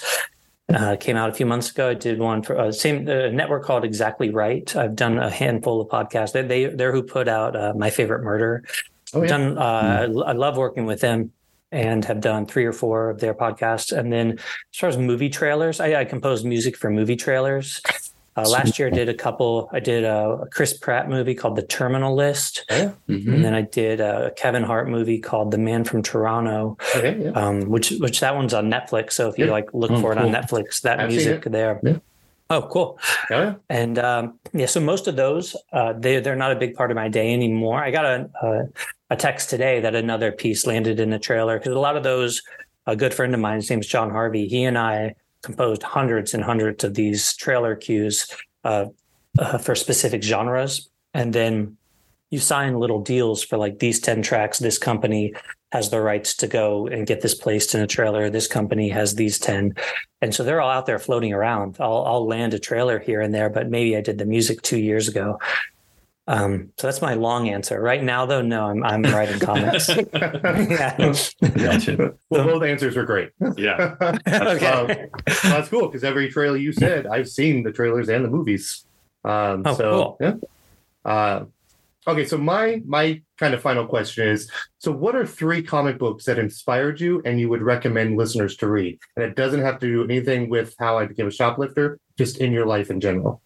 Uh, came out a few months ago. I did one for uh, same uh, network called Exactly Right. I've done a handful of podcasts. They, they, they're who put out uh, My Favorite Murder. Oh, yeah. done, uh, mm-hmm. I love working with them, and have done three or four of their podcasts. And then as far as movie trailers, I, I composed music for movie trailers. Uh, last year I did a couple, I did a, a Chris Pratt movie called The Terminal List. Yeah. Mm-hmm. And then I did a Kevin Hart movie called The Man from Toronto, okay, yeah. um, which which that one's on Netflix. So if you yeah. like look oh, for it cool. on Netflix, that I've music there. Yeah. Oh, cool. Yeah. And um, yeah, so most of those, uh, they, they're not a big part of my day anymore. I got a, a, a text today that another piece landed in the trailer, because a lot of those, a good friend of mine, his name's John Harvey, he and I composed hundreds and hundreds of these trailer cues uh, uh, for specific genres. And then you sign little deals for like these ten tracks, this company has the rights to go and get this placed in a trailer. This company has these ten. And so they're all out there floating around. I'll, I'll land a trailer here and there, but maybe I did the music two years ago. Um, so that's my long answer. Right now, though, no, I'm I'm writing comics. yeah. Gotcha. Well, both answers were great. Yeah. That's, okay. um, well, that's cool, because every trailer you said, I've seen the trailers and the movies. Um, oh, so, cool. Yeah. Uh, Okay, so my my kind of final question is, so what are three comic books that inspired you and you would recommend listeners to read? And it doesn't have to do anything with How I Became a Shoplifter, just in your life in general.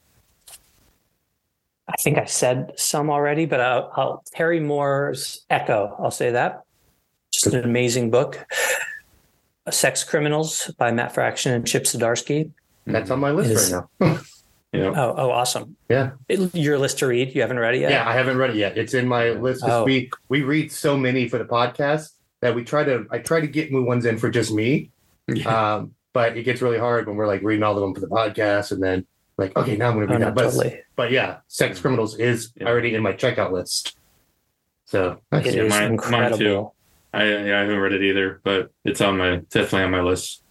I think I said some already, but I'll, I'll Terry Moore's Echo, I'll say that. Just an amazing book. Sex Criminals by Matt Fraction and Chip Zdarsky. That's on my list is, right now. You know. Oh, oh, awesome. Yeah. It, your list to read. You haven't read it yet? Yeah, I haven't read it yet. It's in my list. Oh. We, we read so many for the podcast that we try to, I try to get new ones in for just me. Yeah. Um, but it gets really hard when we're like reading all of them for the podcast and then like, okay, now I'm going to read oh, that. No, but, totally. but yeah, Sex Criminals is yeah. already in my checkout list. So that's it is mine, incredible. Mine too. I, yeah, I haven't read it either, but it's on my, definitely on my list.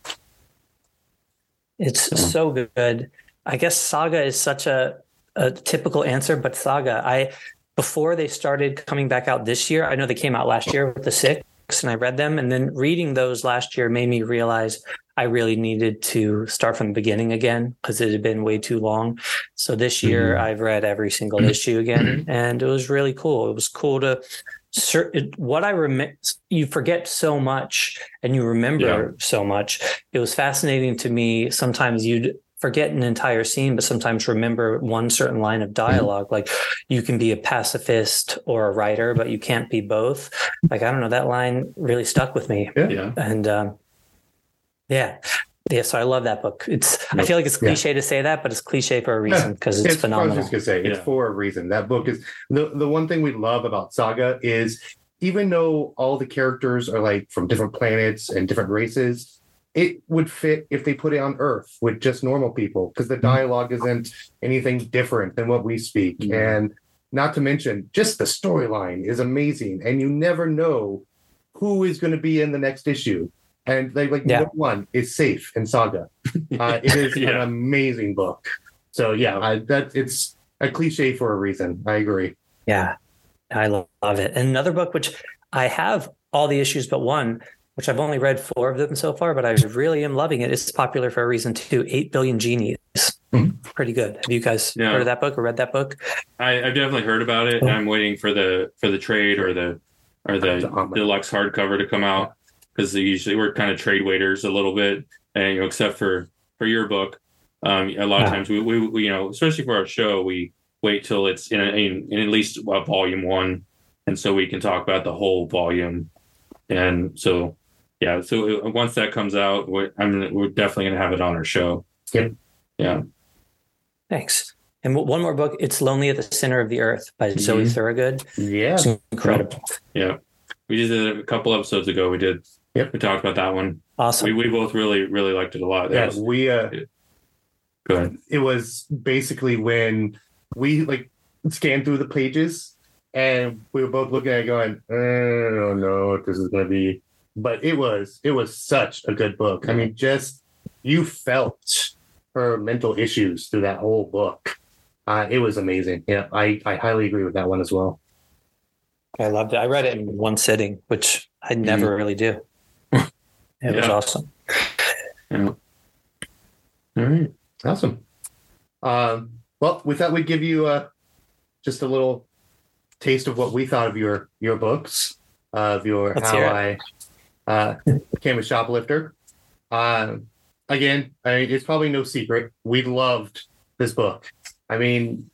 It's so, so good. I guess Saga is such a, a typical answer, but Saga, I before they started coming back out this year, I know they came out last year with the six, and I read them, and then reading those last year made me realize I really needed to start from the beginning again, because it had been way too long. So this year, mm-hmm. I've read every single mm-hmm. issue again, and it was really cool. It was cool to... what I remember, you forget so much, and you remember yeah. so much. It was fascinating to me. Sometimes you'd forget an entire scene, but sometimes remember one certain line of dialogue. Mm-hmm. Like you can be a pacifist or a writer, but you can't be both. Like, I don't know, that line really stuck with me. Yeah. yeah. And um, yeah. Yeah. So I love that book. It's, I feel like it's cliche yeah. to say that, but it's cliche for a reason, because it's, it's phenomenal. I was just gonna say, it's yeah. for a reason. That book is the, the one thing we love about Saga is even though all the characters are like from different planets and different races, it would fit if they put it on Earth with just normal people, because the dialogue isn't anything different than what we speak. Yeah. And not to mention, just the storyline is amazing. And you never know who is going to be in the next issue. And they, like, yeah. no one is safe in Saga. Uh, it is yeah. an amazing book. So yeah, I, that it's a cliche for a reason. I agree. Yeah, I love it. And another book, which I have all the issues but one, which I've only read four of them so far, but I really am loving it. It's popular for a reason too. Eight Billion Genies. Mm-hmm. Pretty good. Have you guys yeah. heard of that book or read that book? I, I've definitely heard about it. Oh. And I'm waiting for the for the trade or the or the oh, deluxe hardcover to come out, because they usually we're kind of trade waiters a little bit, and you know, except for for your book. Um, a lot of wow. times we, we, we, you know, especially for our show, we wait till it's in, a, in, in at least uh, volume one. And so we can talk about the whole volume. And so, yeah. So once that comes out, we're, I'm, we're definitely going to have it on our show. Yep. Yeah. Thanks. And w- one more book. It's Lonely at the Center of the Earth by mm-hmm. Zoe Thorogood. Yeah. It's incredible. Yeah. We just did it a couple episodes ago. We did. Yep. We talked about that one. Awesome. We, we both really, really liked it a lot. That yeah. Was, we, uh, it, Go ahead. It was basically when we like scanned through the pages and we were both looking at it going, I don't know what this is going to be. But it was it was such a good book. I mean, just you felt her mental issues through that whole book. Uh, it was amazing. Yeah, I, I highly agree with that one as well. I loved it. I read it in one sitting, which I never mm. really do. It yeah. was awesome. Yeah. All right. Awesome. Um, well, we thought we'd give you uh, just a little taste of what we thought of your your books, uh, of your Let's How I uh, Became a Shoplifter. Uh, again, I mean, it's probably no secret. We loved this book. I mean,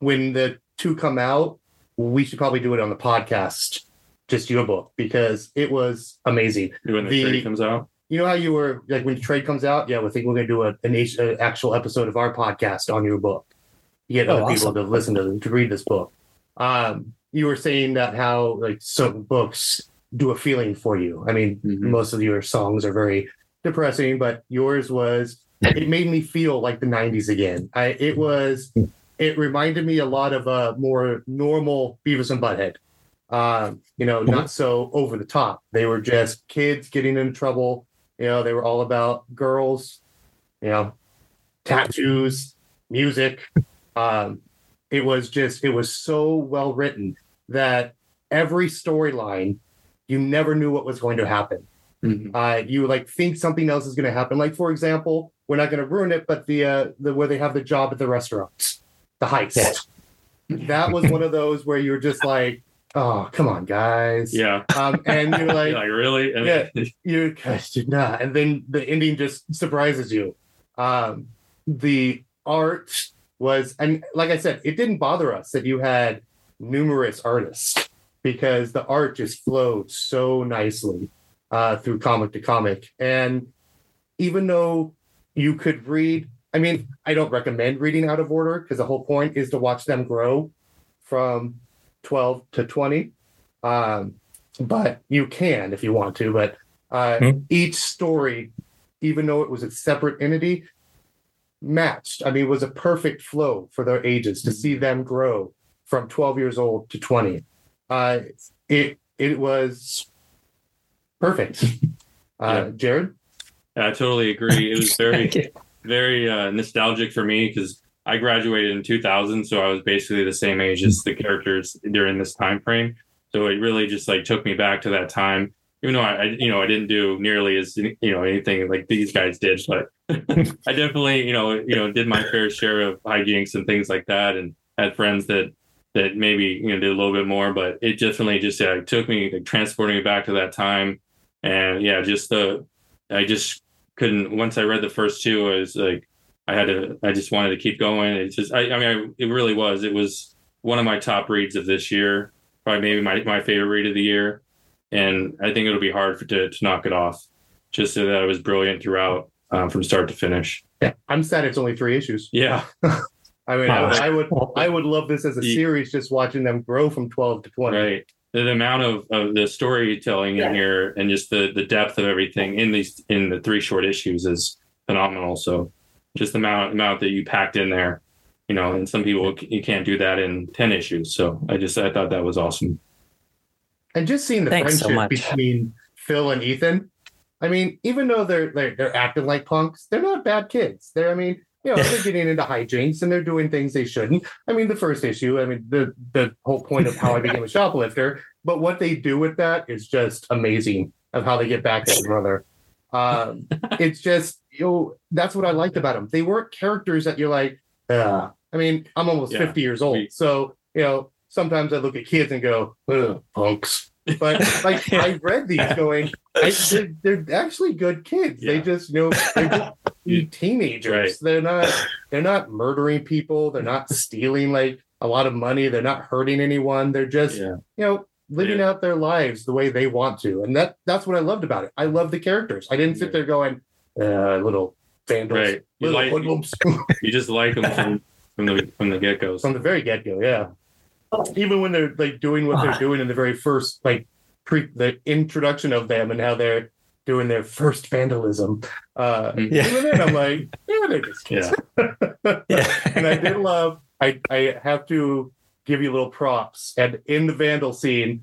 when the two come out, we should probably do it on the podcast, just your book, because it was amazing. When the, the trade comes out? You know how you were like when the trade comes out? Yeah, we think we're going to do a, an H, uh, actual episode of our podcast on your book. You get other oh, awesome. people to listen to to read this book. Um, you were saying that how like certain books do a feeling for you. I mean, mm-hmm. most of your songs are very depressing, but yours was it made me feel like the nineties again. I, it was it reminded me a lot of a more normal Beavis and Butthead. Um, you know, not so over the top. They were just kids getting in trouble. You know, they were all about girls, you know, tattoos, music. Um, it was just, it was so well written that every storyline, you never knew what was going to happen. Mm-hmm. Uh, you like think something else is going to happen. Like, for example, we're not going to ruin it, but the uh, the where they have the job at the restaurant, the heist. Yeah. That was one of those where you're just like, oh, come on, guys. Yeah. Um, and you're like, like really? And yeah, you guys did not. And then the ending just surprises you. Um, the art was, and like I said, it didn't bother us that you had numerous artists because the art just flowed so nicely uh, through comic to comic. And even though you could read, I mean, I don't recommend reading out of order because the whole point is to watch them grow from twelve to twenty, um, but you can if you want to, but uh, mm-hmm. each story, even though it was a separate entity, matched. I mean, it was a perfect flow for their ages to see them grow from twelve years old to twenty. Uh, it it was perfect. Uh, yeah. Jared? Yeah, I totally agree. It was very, very uh, nostalgic for me because I graduated in two thousand, so I was basically the same age as the characters during this time frame. So it really just like took me back to that time, even though I, I you know, I didn't do nearly as you know anything like these guys did, but I definitely you know you know did my fair share of hijinks and things like that, and had friends that that maybe you know did a little bit more, but it definitely just yeah, it took me like, transporting me back to that time, and yeah, just the I just couldn't. Once I read the first two, I was like. I had to, I just wanted to keep going. It's just, I, I mean, I, it really was. It was one of my top reads of this year, probably maybe my, my favorite read of the year. And I think it'll be hard for, to, to knock it off, just so that it was brilliant throughout um, from start to finish. Yeah. I'm sad it's only three issues. Yeah. I mean, I, I would, I would love this as a series, just watching them grow from twelve to twenty. Right. The, the amount of, of the storytelling yeah. in here and just the, the depth of everything in these, in the three short issues is phenomenal. So, just the amount, amount that you packed in there, you know, and some people, you can't do that in ten issues. So I just, I thought that was awesome. And just seeing the Thanks friendship so between Phil and Ethan. I mean, even though they're, they're, they're acting like punks, they're not bad kids. They're, I mean, You know, they're getting into hijinks and they're doing things they shouldn't. I mean, the first issue, I mean, the the whole point of How I Became a Shoplifter, but what they do with that is just amazing of how they get back at each other. Um, it's just, you know, that's what I liked about them. They weren't characters that you're like, yeah. I mean, I'm almost yeah. fifty years old. So, you know, sometimes I look at kids and go, ugh, punks. But like I read these going, I, they're, they're actually good kids. Yeah. They just, you know, they're just teenagers. Right. They're not they're not murdering people. They're not stealing like a lot of money. They're not hurting anyone. They're just, yeah. you know, living yeah. out their lives the way they want to. And that that's what I loved about it. I love the characters. I didn't sit yeah. there going, uh, little vandals. Right. You, little like, you just like them from, from the from the get-go. From the very get-go, yeah. Even when they're like doing what they're doing in the very first like pre the introduction of them and how they're doing their first vandalism, uh, yeah. even then I'm like, yeah, they're just kids. Yeah. yeah. And I did love. I I have to give you little props. And in the vandal scene,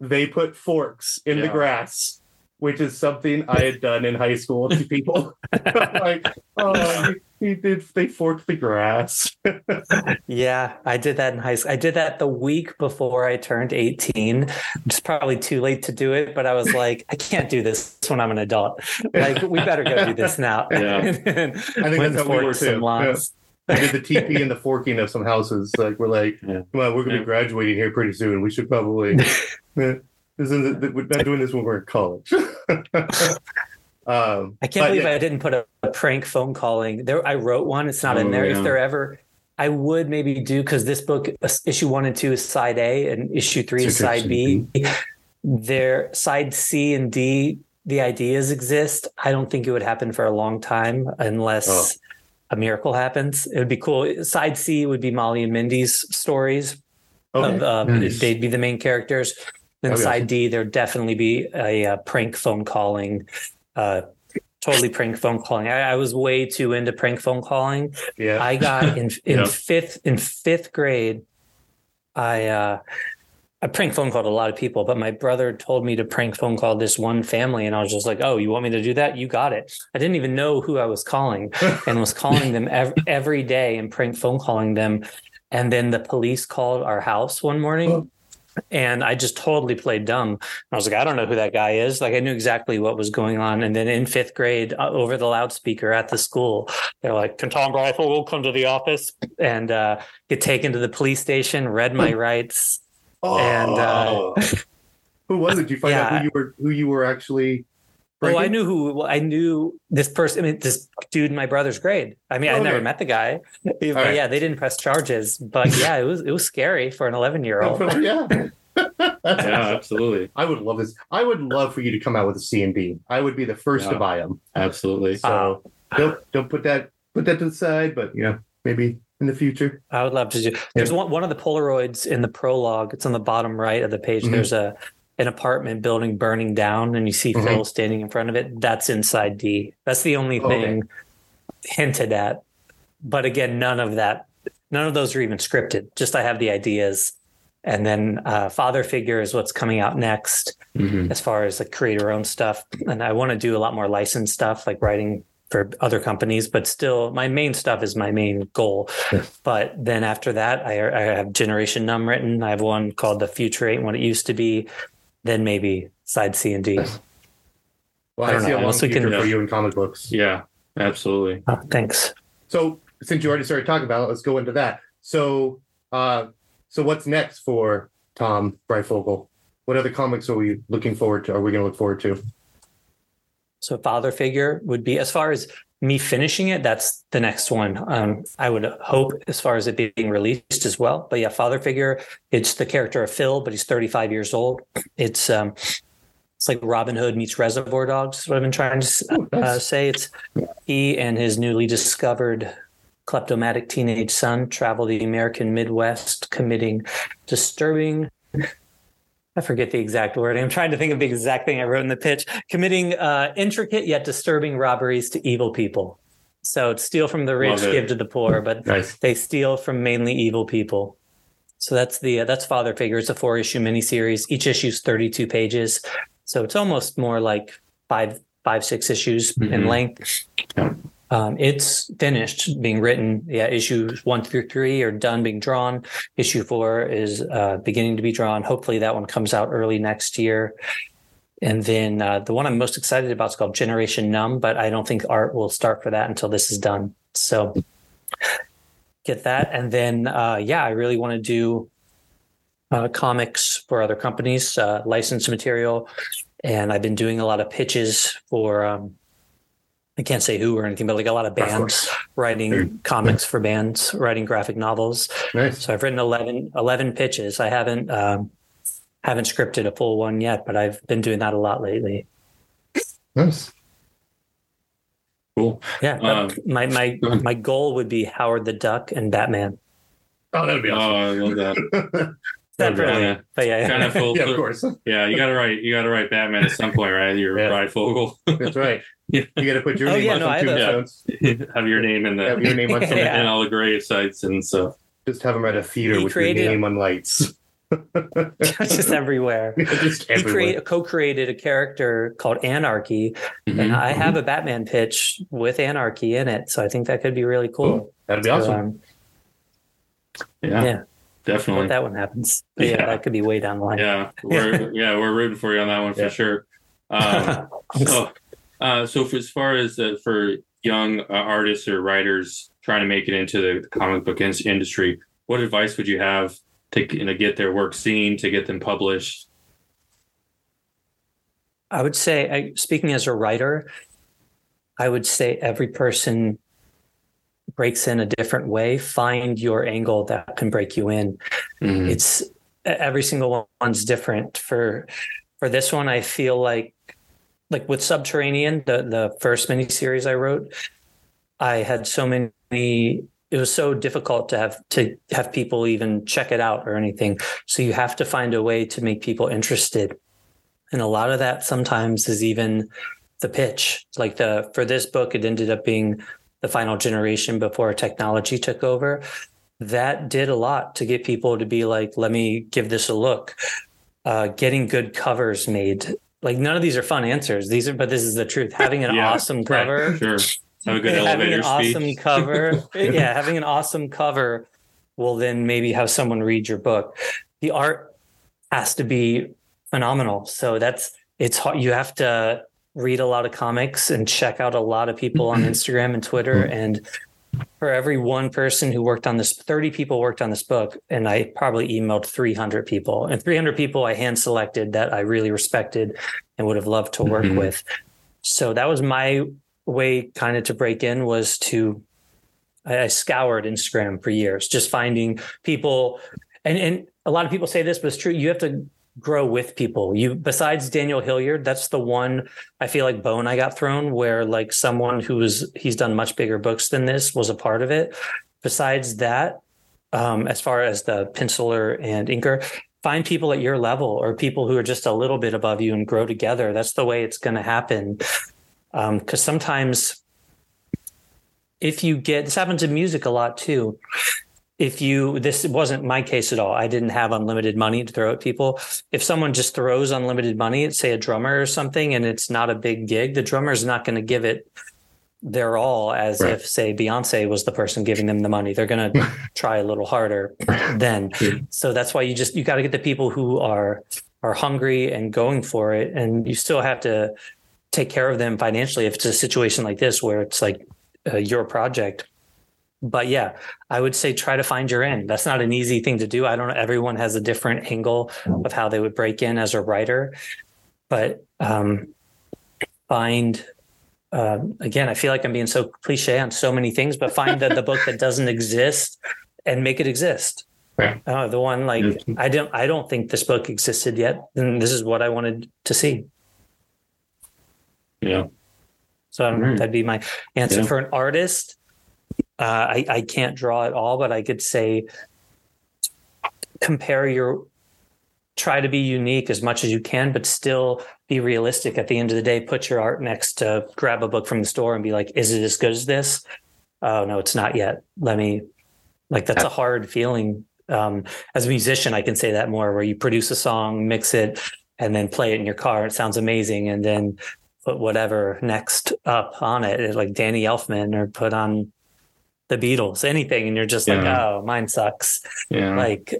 they put forks in yeah. the grass, which is something I had done in high school to people. Like, oh, he did, they forked the grass. Yeah, I did that in high school. I did that the week before I turned eighteen. It's probably too late to do it, but I was like, I can't do this when I'm an adult. Like, we better go do this now. Yeah. And I think that's how we were too. Yeah. I did the T P and the forking of some houses. Like, we're like, yeah. come on, we're going to yeah. be graduating here pretty soon. We should probably... yeah. Isn't it, we're not doing this when we're in college. um, I can't believe yeah. I didn't put a, a prank phone calling. There, I wrote one. It's not oh, in there. Yeah. If there ever, I would maybe do, because this book, issue one and two is side A, and issue three is side B. There, side C and D, the ideas exist. I don't think it would happen for a long time unless oh. a miracle happens. It would be cool. Side C would be Molly and Mindy's stories. Okay. Of, um, nice. They'd be the main characters. Inside okay. D, there'd definitely be a, a prank phone calling, uh, totally prank phone calling. I, I was way too into prank phone calling. Yeah, I got in in yeah. fifth in fifth grade. I uh, I prank phone called a lot of people, but my brother told me to prank phone call this one family, and I was just like, "Oh, you want me to do that? You got it." I didn't even know who I was calling, and was calling them ev- every day and prank phone calling them, and then the police called our house one morning. Oh. And I just totally played dumb. I was like, I don't know who that guy is. Like, I knew exactly what was going on. And then in fifth grade, uh, over the loudspeaker at the school, they're like, "Can Tom Breyfogle come to the office?" And uh, get taken to the police station, read my rights. Oh. And uh, who was it? Did you find yeah. out who you were? Who you were actually? Breaking? Well, I knew who. Well, I knew this person. I mean, this dude in my brother's grade. I mean, oh, I okay. never met the guy. But right. yeah, they didn't press charges. But yeah, it was it was scary for an eleven-year-old. Yeah, yeah, absolutely. I would love this. I would love for you to come out with a C and D. I would be the first yeah, to buy them. Absolutely. So uh, don't don't put that put that to the side. But you know, maybe in the future, I would love to do. There's yeah. one one of the Polaroids in the prologue. It's on the bottom right of the page. Mm-hmm. There's a. an apartment building burning down and you see mm-hmm. Phil standing in front of it. That's inside D. That's the only oh, thing okay. hinted at. But again, none of that, none of those are even scripted. Just I have the ideas. And then uh, Father Figure is what's coming out next mm-hmm. as far as like creator-owned stuff. And I want to do a lot more licensed stuff, like writing for other companies, but still my main stuff is my main goal. But then after that, I, I have Generation Numb written. I have one called The Future Ain't What It Used to Be. Then maybe side C and D. Well, I, I don't see know. A long future can... for you in comic books. Yeah, absolutely. Oh, thanks. So, since you already started talking about it, let's go into that. So, uh, so what's next for Tom Breyfogle? What other comics are we looking forward to? Are we going to look forward to? So, Father Figure would be, as far as me finishing it, that's the next one. Um, I would hope, as far as it being released as well. But yeah, Father Figure, it's the character of Phil, but he's thirty-five years old. It's um, it's like Robin Hood meets Reservoir Dogs, is what I've been trying to uh, say. It's he and his newly discovered kleptomatic teenage son travel the American Midwest, committing disturbing... I forget the exact word. I'm trying to think of the exact thing I wrote in the pitch. Committing uh, intricate yet disturbing robberies to evil people. So it's steal from the rich, give to the poor, but nice. They steal from mainly evil people. So that's the uh, that's Father Figure. It's a four-issue miniseries. Each issue is thirty-two pages. So it's almost more like five, five, six issues mm-hmm. in length. Um, it's finished being written. Yeah, issues one through three are done being drawn. Issue four is uh, beginning to be drawn. Hopefully that one comes out early next year. And then uh, the one I'm most excited about is called Generation Numb, but I don't think art will start for that until this is done. So get that. And then, uh, yeah, I really want to do uh, comics for other companies, uh, licensed material. And I've been doing a lot of pitches for... Um, I can't say who or anything, but like a lot of bands writing yeah. comics for bands, writing graphic novels. Nice. So I've written eleven, eleven pitches. I haven't um, haven't scripted a full one yet, but I've been doing that a lot lately. Nice. Cool. Yeah. Um, my my my goal would be Howard the Duck and Batman. Oh, that'd be awesome. Oh, I love that. Definitely. Yeah. But yeah, yeah. Kind of full, yeah, of course. Yeah, you gotta write you gotta write Batman at some point, right? You're yeah. Breyfogle. That's right. Yeah. You gotta put your oh, name yeah, on no, some tombstones. Have your name in the have your name on some yeah. in all the grave sites and stuff. Just have them at a theater he with created, your name on lights. Just everywhere. Just everywhere. He create, co-created a character called Anarchy, mm-hmm. and I have a Batman pitch with Anarchy in it. So I think that could be really cool. Ooh, that'd be so, awesome. Um, yeah. yeah. Definitely. That one happens. Yeah, yeah, that could be way down the line. Yeah, we're, yeah, we're rooting for you on that one for yeah. sure. Um, so, uh, so for, as far as uh, for young uh, artists or writers trying to make it into the comic book in- industry, what advice would you have to you know, get their work seen, to get them published? I would say, I, speaking as a writer, I would say every person breaks in a different way. Find your angle that can break you in. Mm-hmm. It's every single one's different. For for this one, I feel like like with Subterranean, the the first miniseries I wrote, I had so many. It was so difficult to have to have people even check it out or anything. So you have to find a way to make people interested, and a lot of that sometimes is even the pitch. Like the for this book, it ended up being the final generation before technology took over. That did a lot to get people to be like, let me give this a look. Uh, getting good covers made. Like none of these are fun answers. These are, but this is the truth. Having an yeah, awesome cover. Right, sure. Have a good having elevator an speech. Awesome cover. yeah. Having an awesome cover will then maybe have someone read your book. The art has to be phenomenal. So that's, it's hard. You have to read a lot of comics and check out a lot of people on Instagram and Twitter. And for every one person who worked on this, thirty people worked on this book. And I probably emailed three hundred people, and three hundred people I hand selected that I really respected and would have loved to work mm-hmm. with. So that was my way kind of to break in, was to, I scoured Instagram for years, just finding people. And, and a lot of people say this, but it's true. You have to grow with people. You, besides Daniel Hilliard, that's the one I feel like bone I got thrown, where like someone who was, he's done much bigger books than this, was a part of it. Besides that, um, as far as the penciler and inker, find people at your level or people who are just a little bit above you and grow together. That's the way it's going to happen. Um, cause sometimes if you get, this happens in music a lot too. If you, this wasn't my case at all. I didn't have unlimited money to throw at people. If someone just throws unlimited money at, say, a drummer or something, and it's not a big gig, the drummer's not going to give it their all as right. if, say, Beyonce was the person giving them the money. They're going to try a little harder then. So that's why you just, you got to get the people who are, are hungry and going for it. And you still have to take care of them financially if it's a situation like this where it's like uh, your project. But yeah, I would say try to find your end. That's not an easy thing to do. I don't know. Everyone has a different angle of how they would break in as a writer. But um, find, uh, again, I feel like I'm being so cliche on so many things, but find the, the book that doesn't exist and make it exist. Right. Uh, the one like, mm-hmm. I don't, I don't think this book existed yet, and this is what I wanted to see. Yeah. So I don't know, mm-hmm. that'd be my answer. Yeah. For an artist, Uh, I, I can't draw at all, but I could say compare your, try to be unique as much as you can, but still be realistic. At the end of the day, put your art next to, grab a book from the store and be like, is it as good as this? Oh, no, it's not yet. Let me, like, that's a hard feeling. Um, as a musician, I can say that more, where you produce a song, mix it, and then play it in your car. It sounds amazing. And then put whatever next up on it, like Danny Elfman, or put on the Beatles, anything. And you're just yeah. like, oh, mine sucks. Yeah. Like,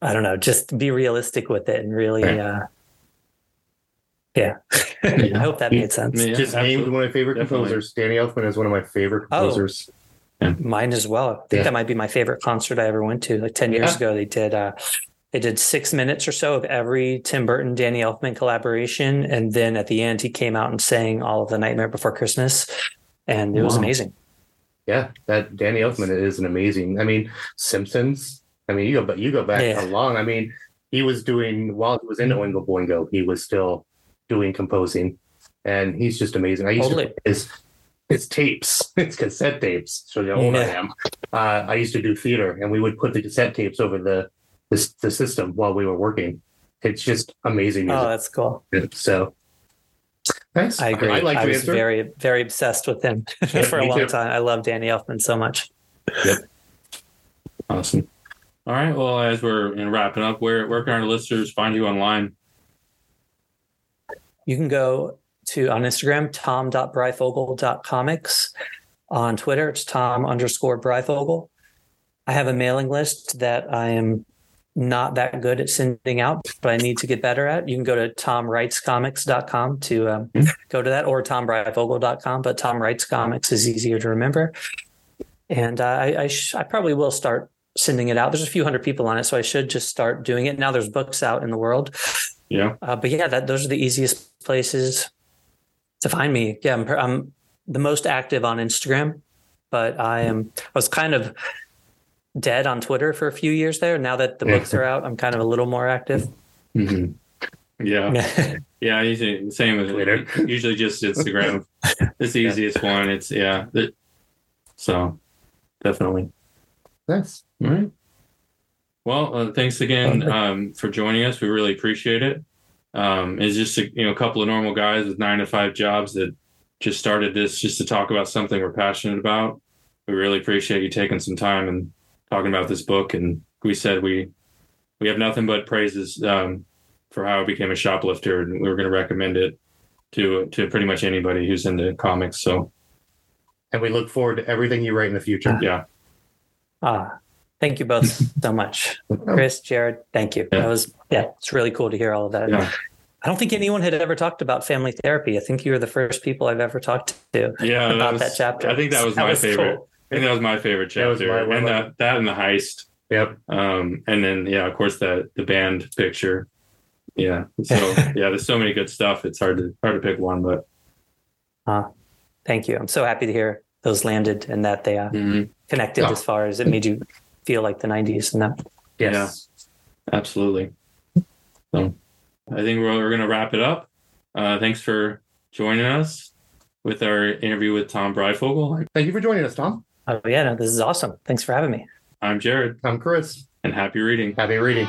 I don't know, just be realistic with it and really, right. uh, yeah. I hope that made sense. Yeah, just absolutely. Named one of my favorite Definitely. composers. Danny Elfman is one of my favorite composers. Oh. Yeah. Mine as well. I think yeah. that might be my favorite concert I ever went to. Like ten years yeah. ago, they did uh, they did six minutes or so of every Tim Burton, Danny Elfman collaboration, and then at the end, he came out and sang all of The Nightmare Before Christmas, and it wow. was amazing. Yeah, that Danny Elfman is an amazing. I mean, Simpsons. I mean, you go, you go back yeah. how long? I mean, he was doing while he was in Oingo Boingo, he was still doing composing, and he's just amazing. I used Holy. to his. It's tapes. It's cassette tapes. So the old yeah. I am. Uh, I used to do theater, and we would put the cassette tapes over the the, the system while we were working. It's just amazing music. Oh, that's cool. So thanks. I agree. I, like I was answer. very, very obsessed with him yeah, for a long too. time. I love Danny Elfman so much. Yep. Awesome. All right. Well, as we're wrapping up, where where can our listeners find you online? You can go to on Instagram, tom dot breyfogle dot comics. On Twitter, it's tom underscore Breyfogle. I have a mailing list that I am not that good at sending out, but I need to get better at. You can go to tom writes comics dot com to um, go to that, or tom breyfogle dot com, but Tom Writes Comics is easier to remember. And uh, I I, sh- I probably will start sending it out. There's a few hundred people on it, so I should just start doing it. Now there's books out in the world. Yeah. Uh, but yeah, that those are the easiest places to find me. Yeah, I'm, I'm the most active on Instagram, but I am. I was kind of dead on Twitter for a few years there. Now that the yeah. books are out, I'm kind of a little more active. Mm-hmm. Yeah, yeah. Usually, same as Twitter. Usually, just Instagram. It's the easiest yeah. one. It's yeah. It, so definitely. Nice. All right. Well, uh, thanks again um, for joining us. We really appreciate it. Um, it's just a, you know, a couple of normal guys with nine to five jobs that just started this just to talk about something we're passionate about. We really appreciate you taking some time and talking about this book. And we said we we have nothing but praises um, for How I Became a Shoplifter, and we were going to recommend it to to pretty much anybody who's into comics. So, and we look forward to everything you write in the future. Yeah. Ah, thank you both so much, Chris, Jared. Thank you. Yeah. That was yeah, it's really cool to hear all of that. Yeah. I don't think anyone had ever talked about family therapy. I think you were the first people I've ever talked to yeah, about that, was, that chapter. I think that was that my was favorite. Cool. I think that was my favorite chapter. That my and that, that and the heist. Yep. Um, and then yeah, of course the the band picture. Yeah. So yeah, there's so many good stuff. It's hard to hard to pick one, but. Uh, thank you. I'm so happy to hear those landed and that they uh, mm-hmm. connected oh. as far as it made you feel like the nineties and that. Yes. Yeah. Absolutely. So I think we're, we're going to wrap it up. Uh, thanks for joining us with our interview with Tom Breyfogle. Thank you for joining us, Tom. Oh, yeah. No, this is awesome. Thanks for having me. I'm Jared. I'm Chris. And happy reading. Happy reading.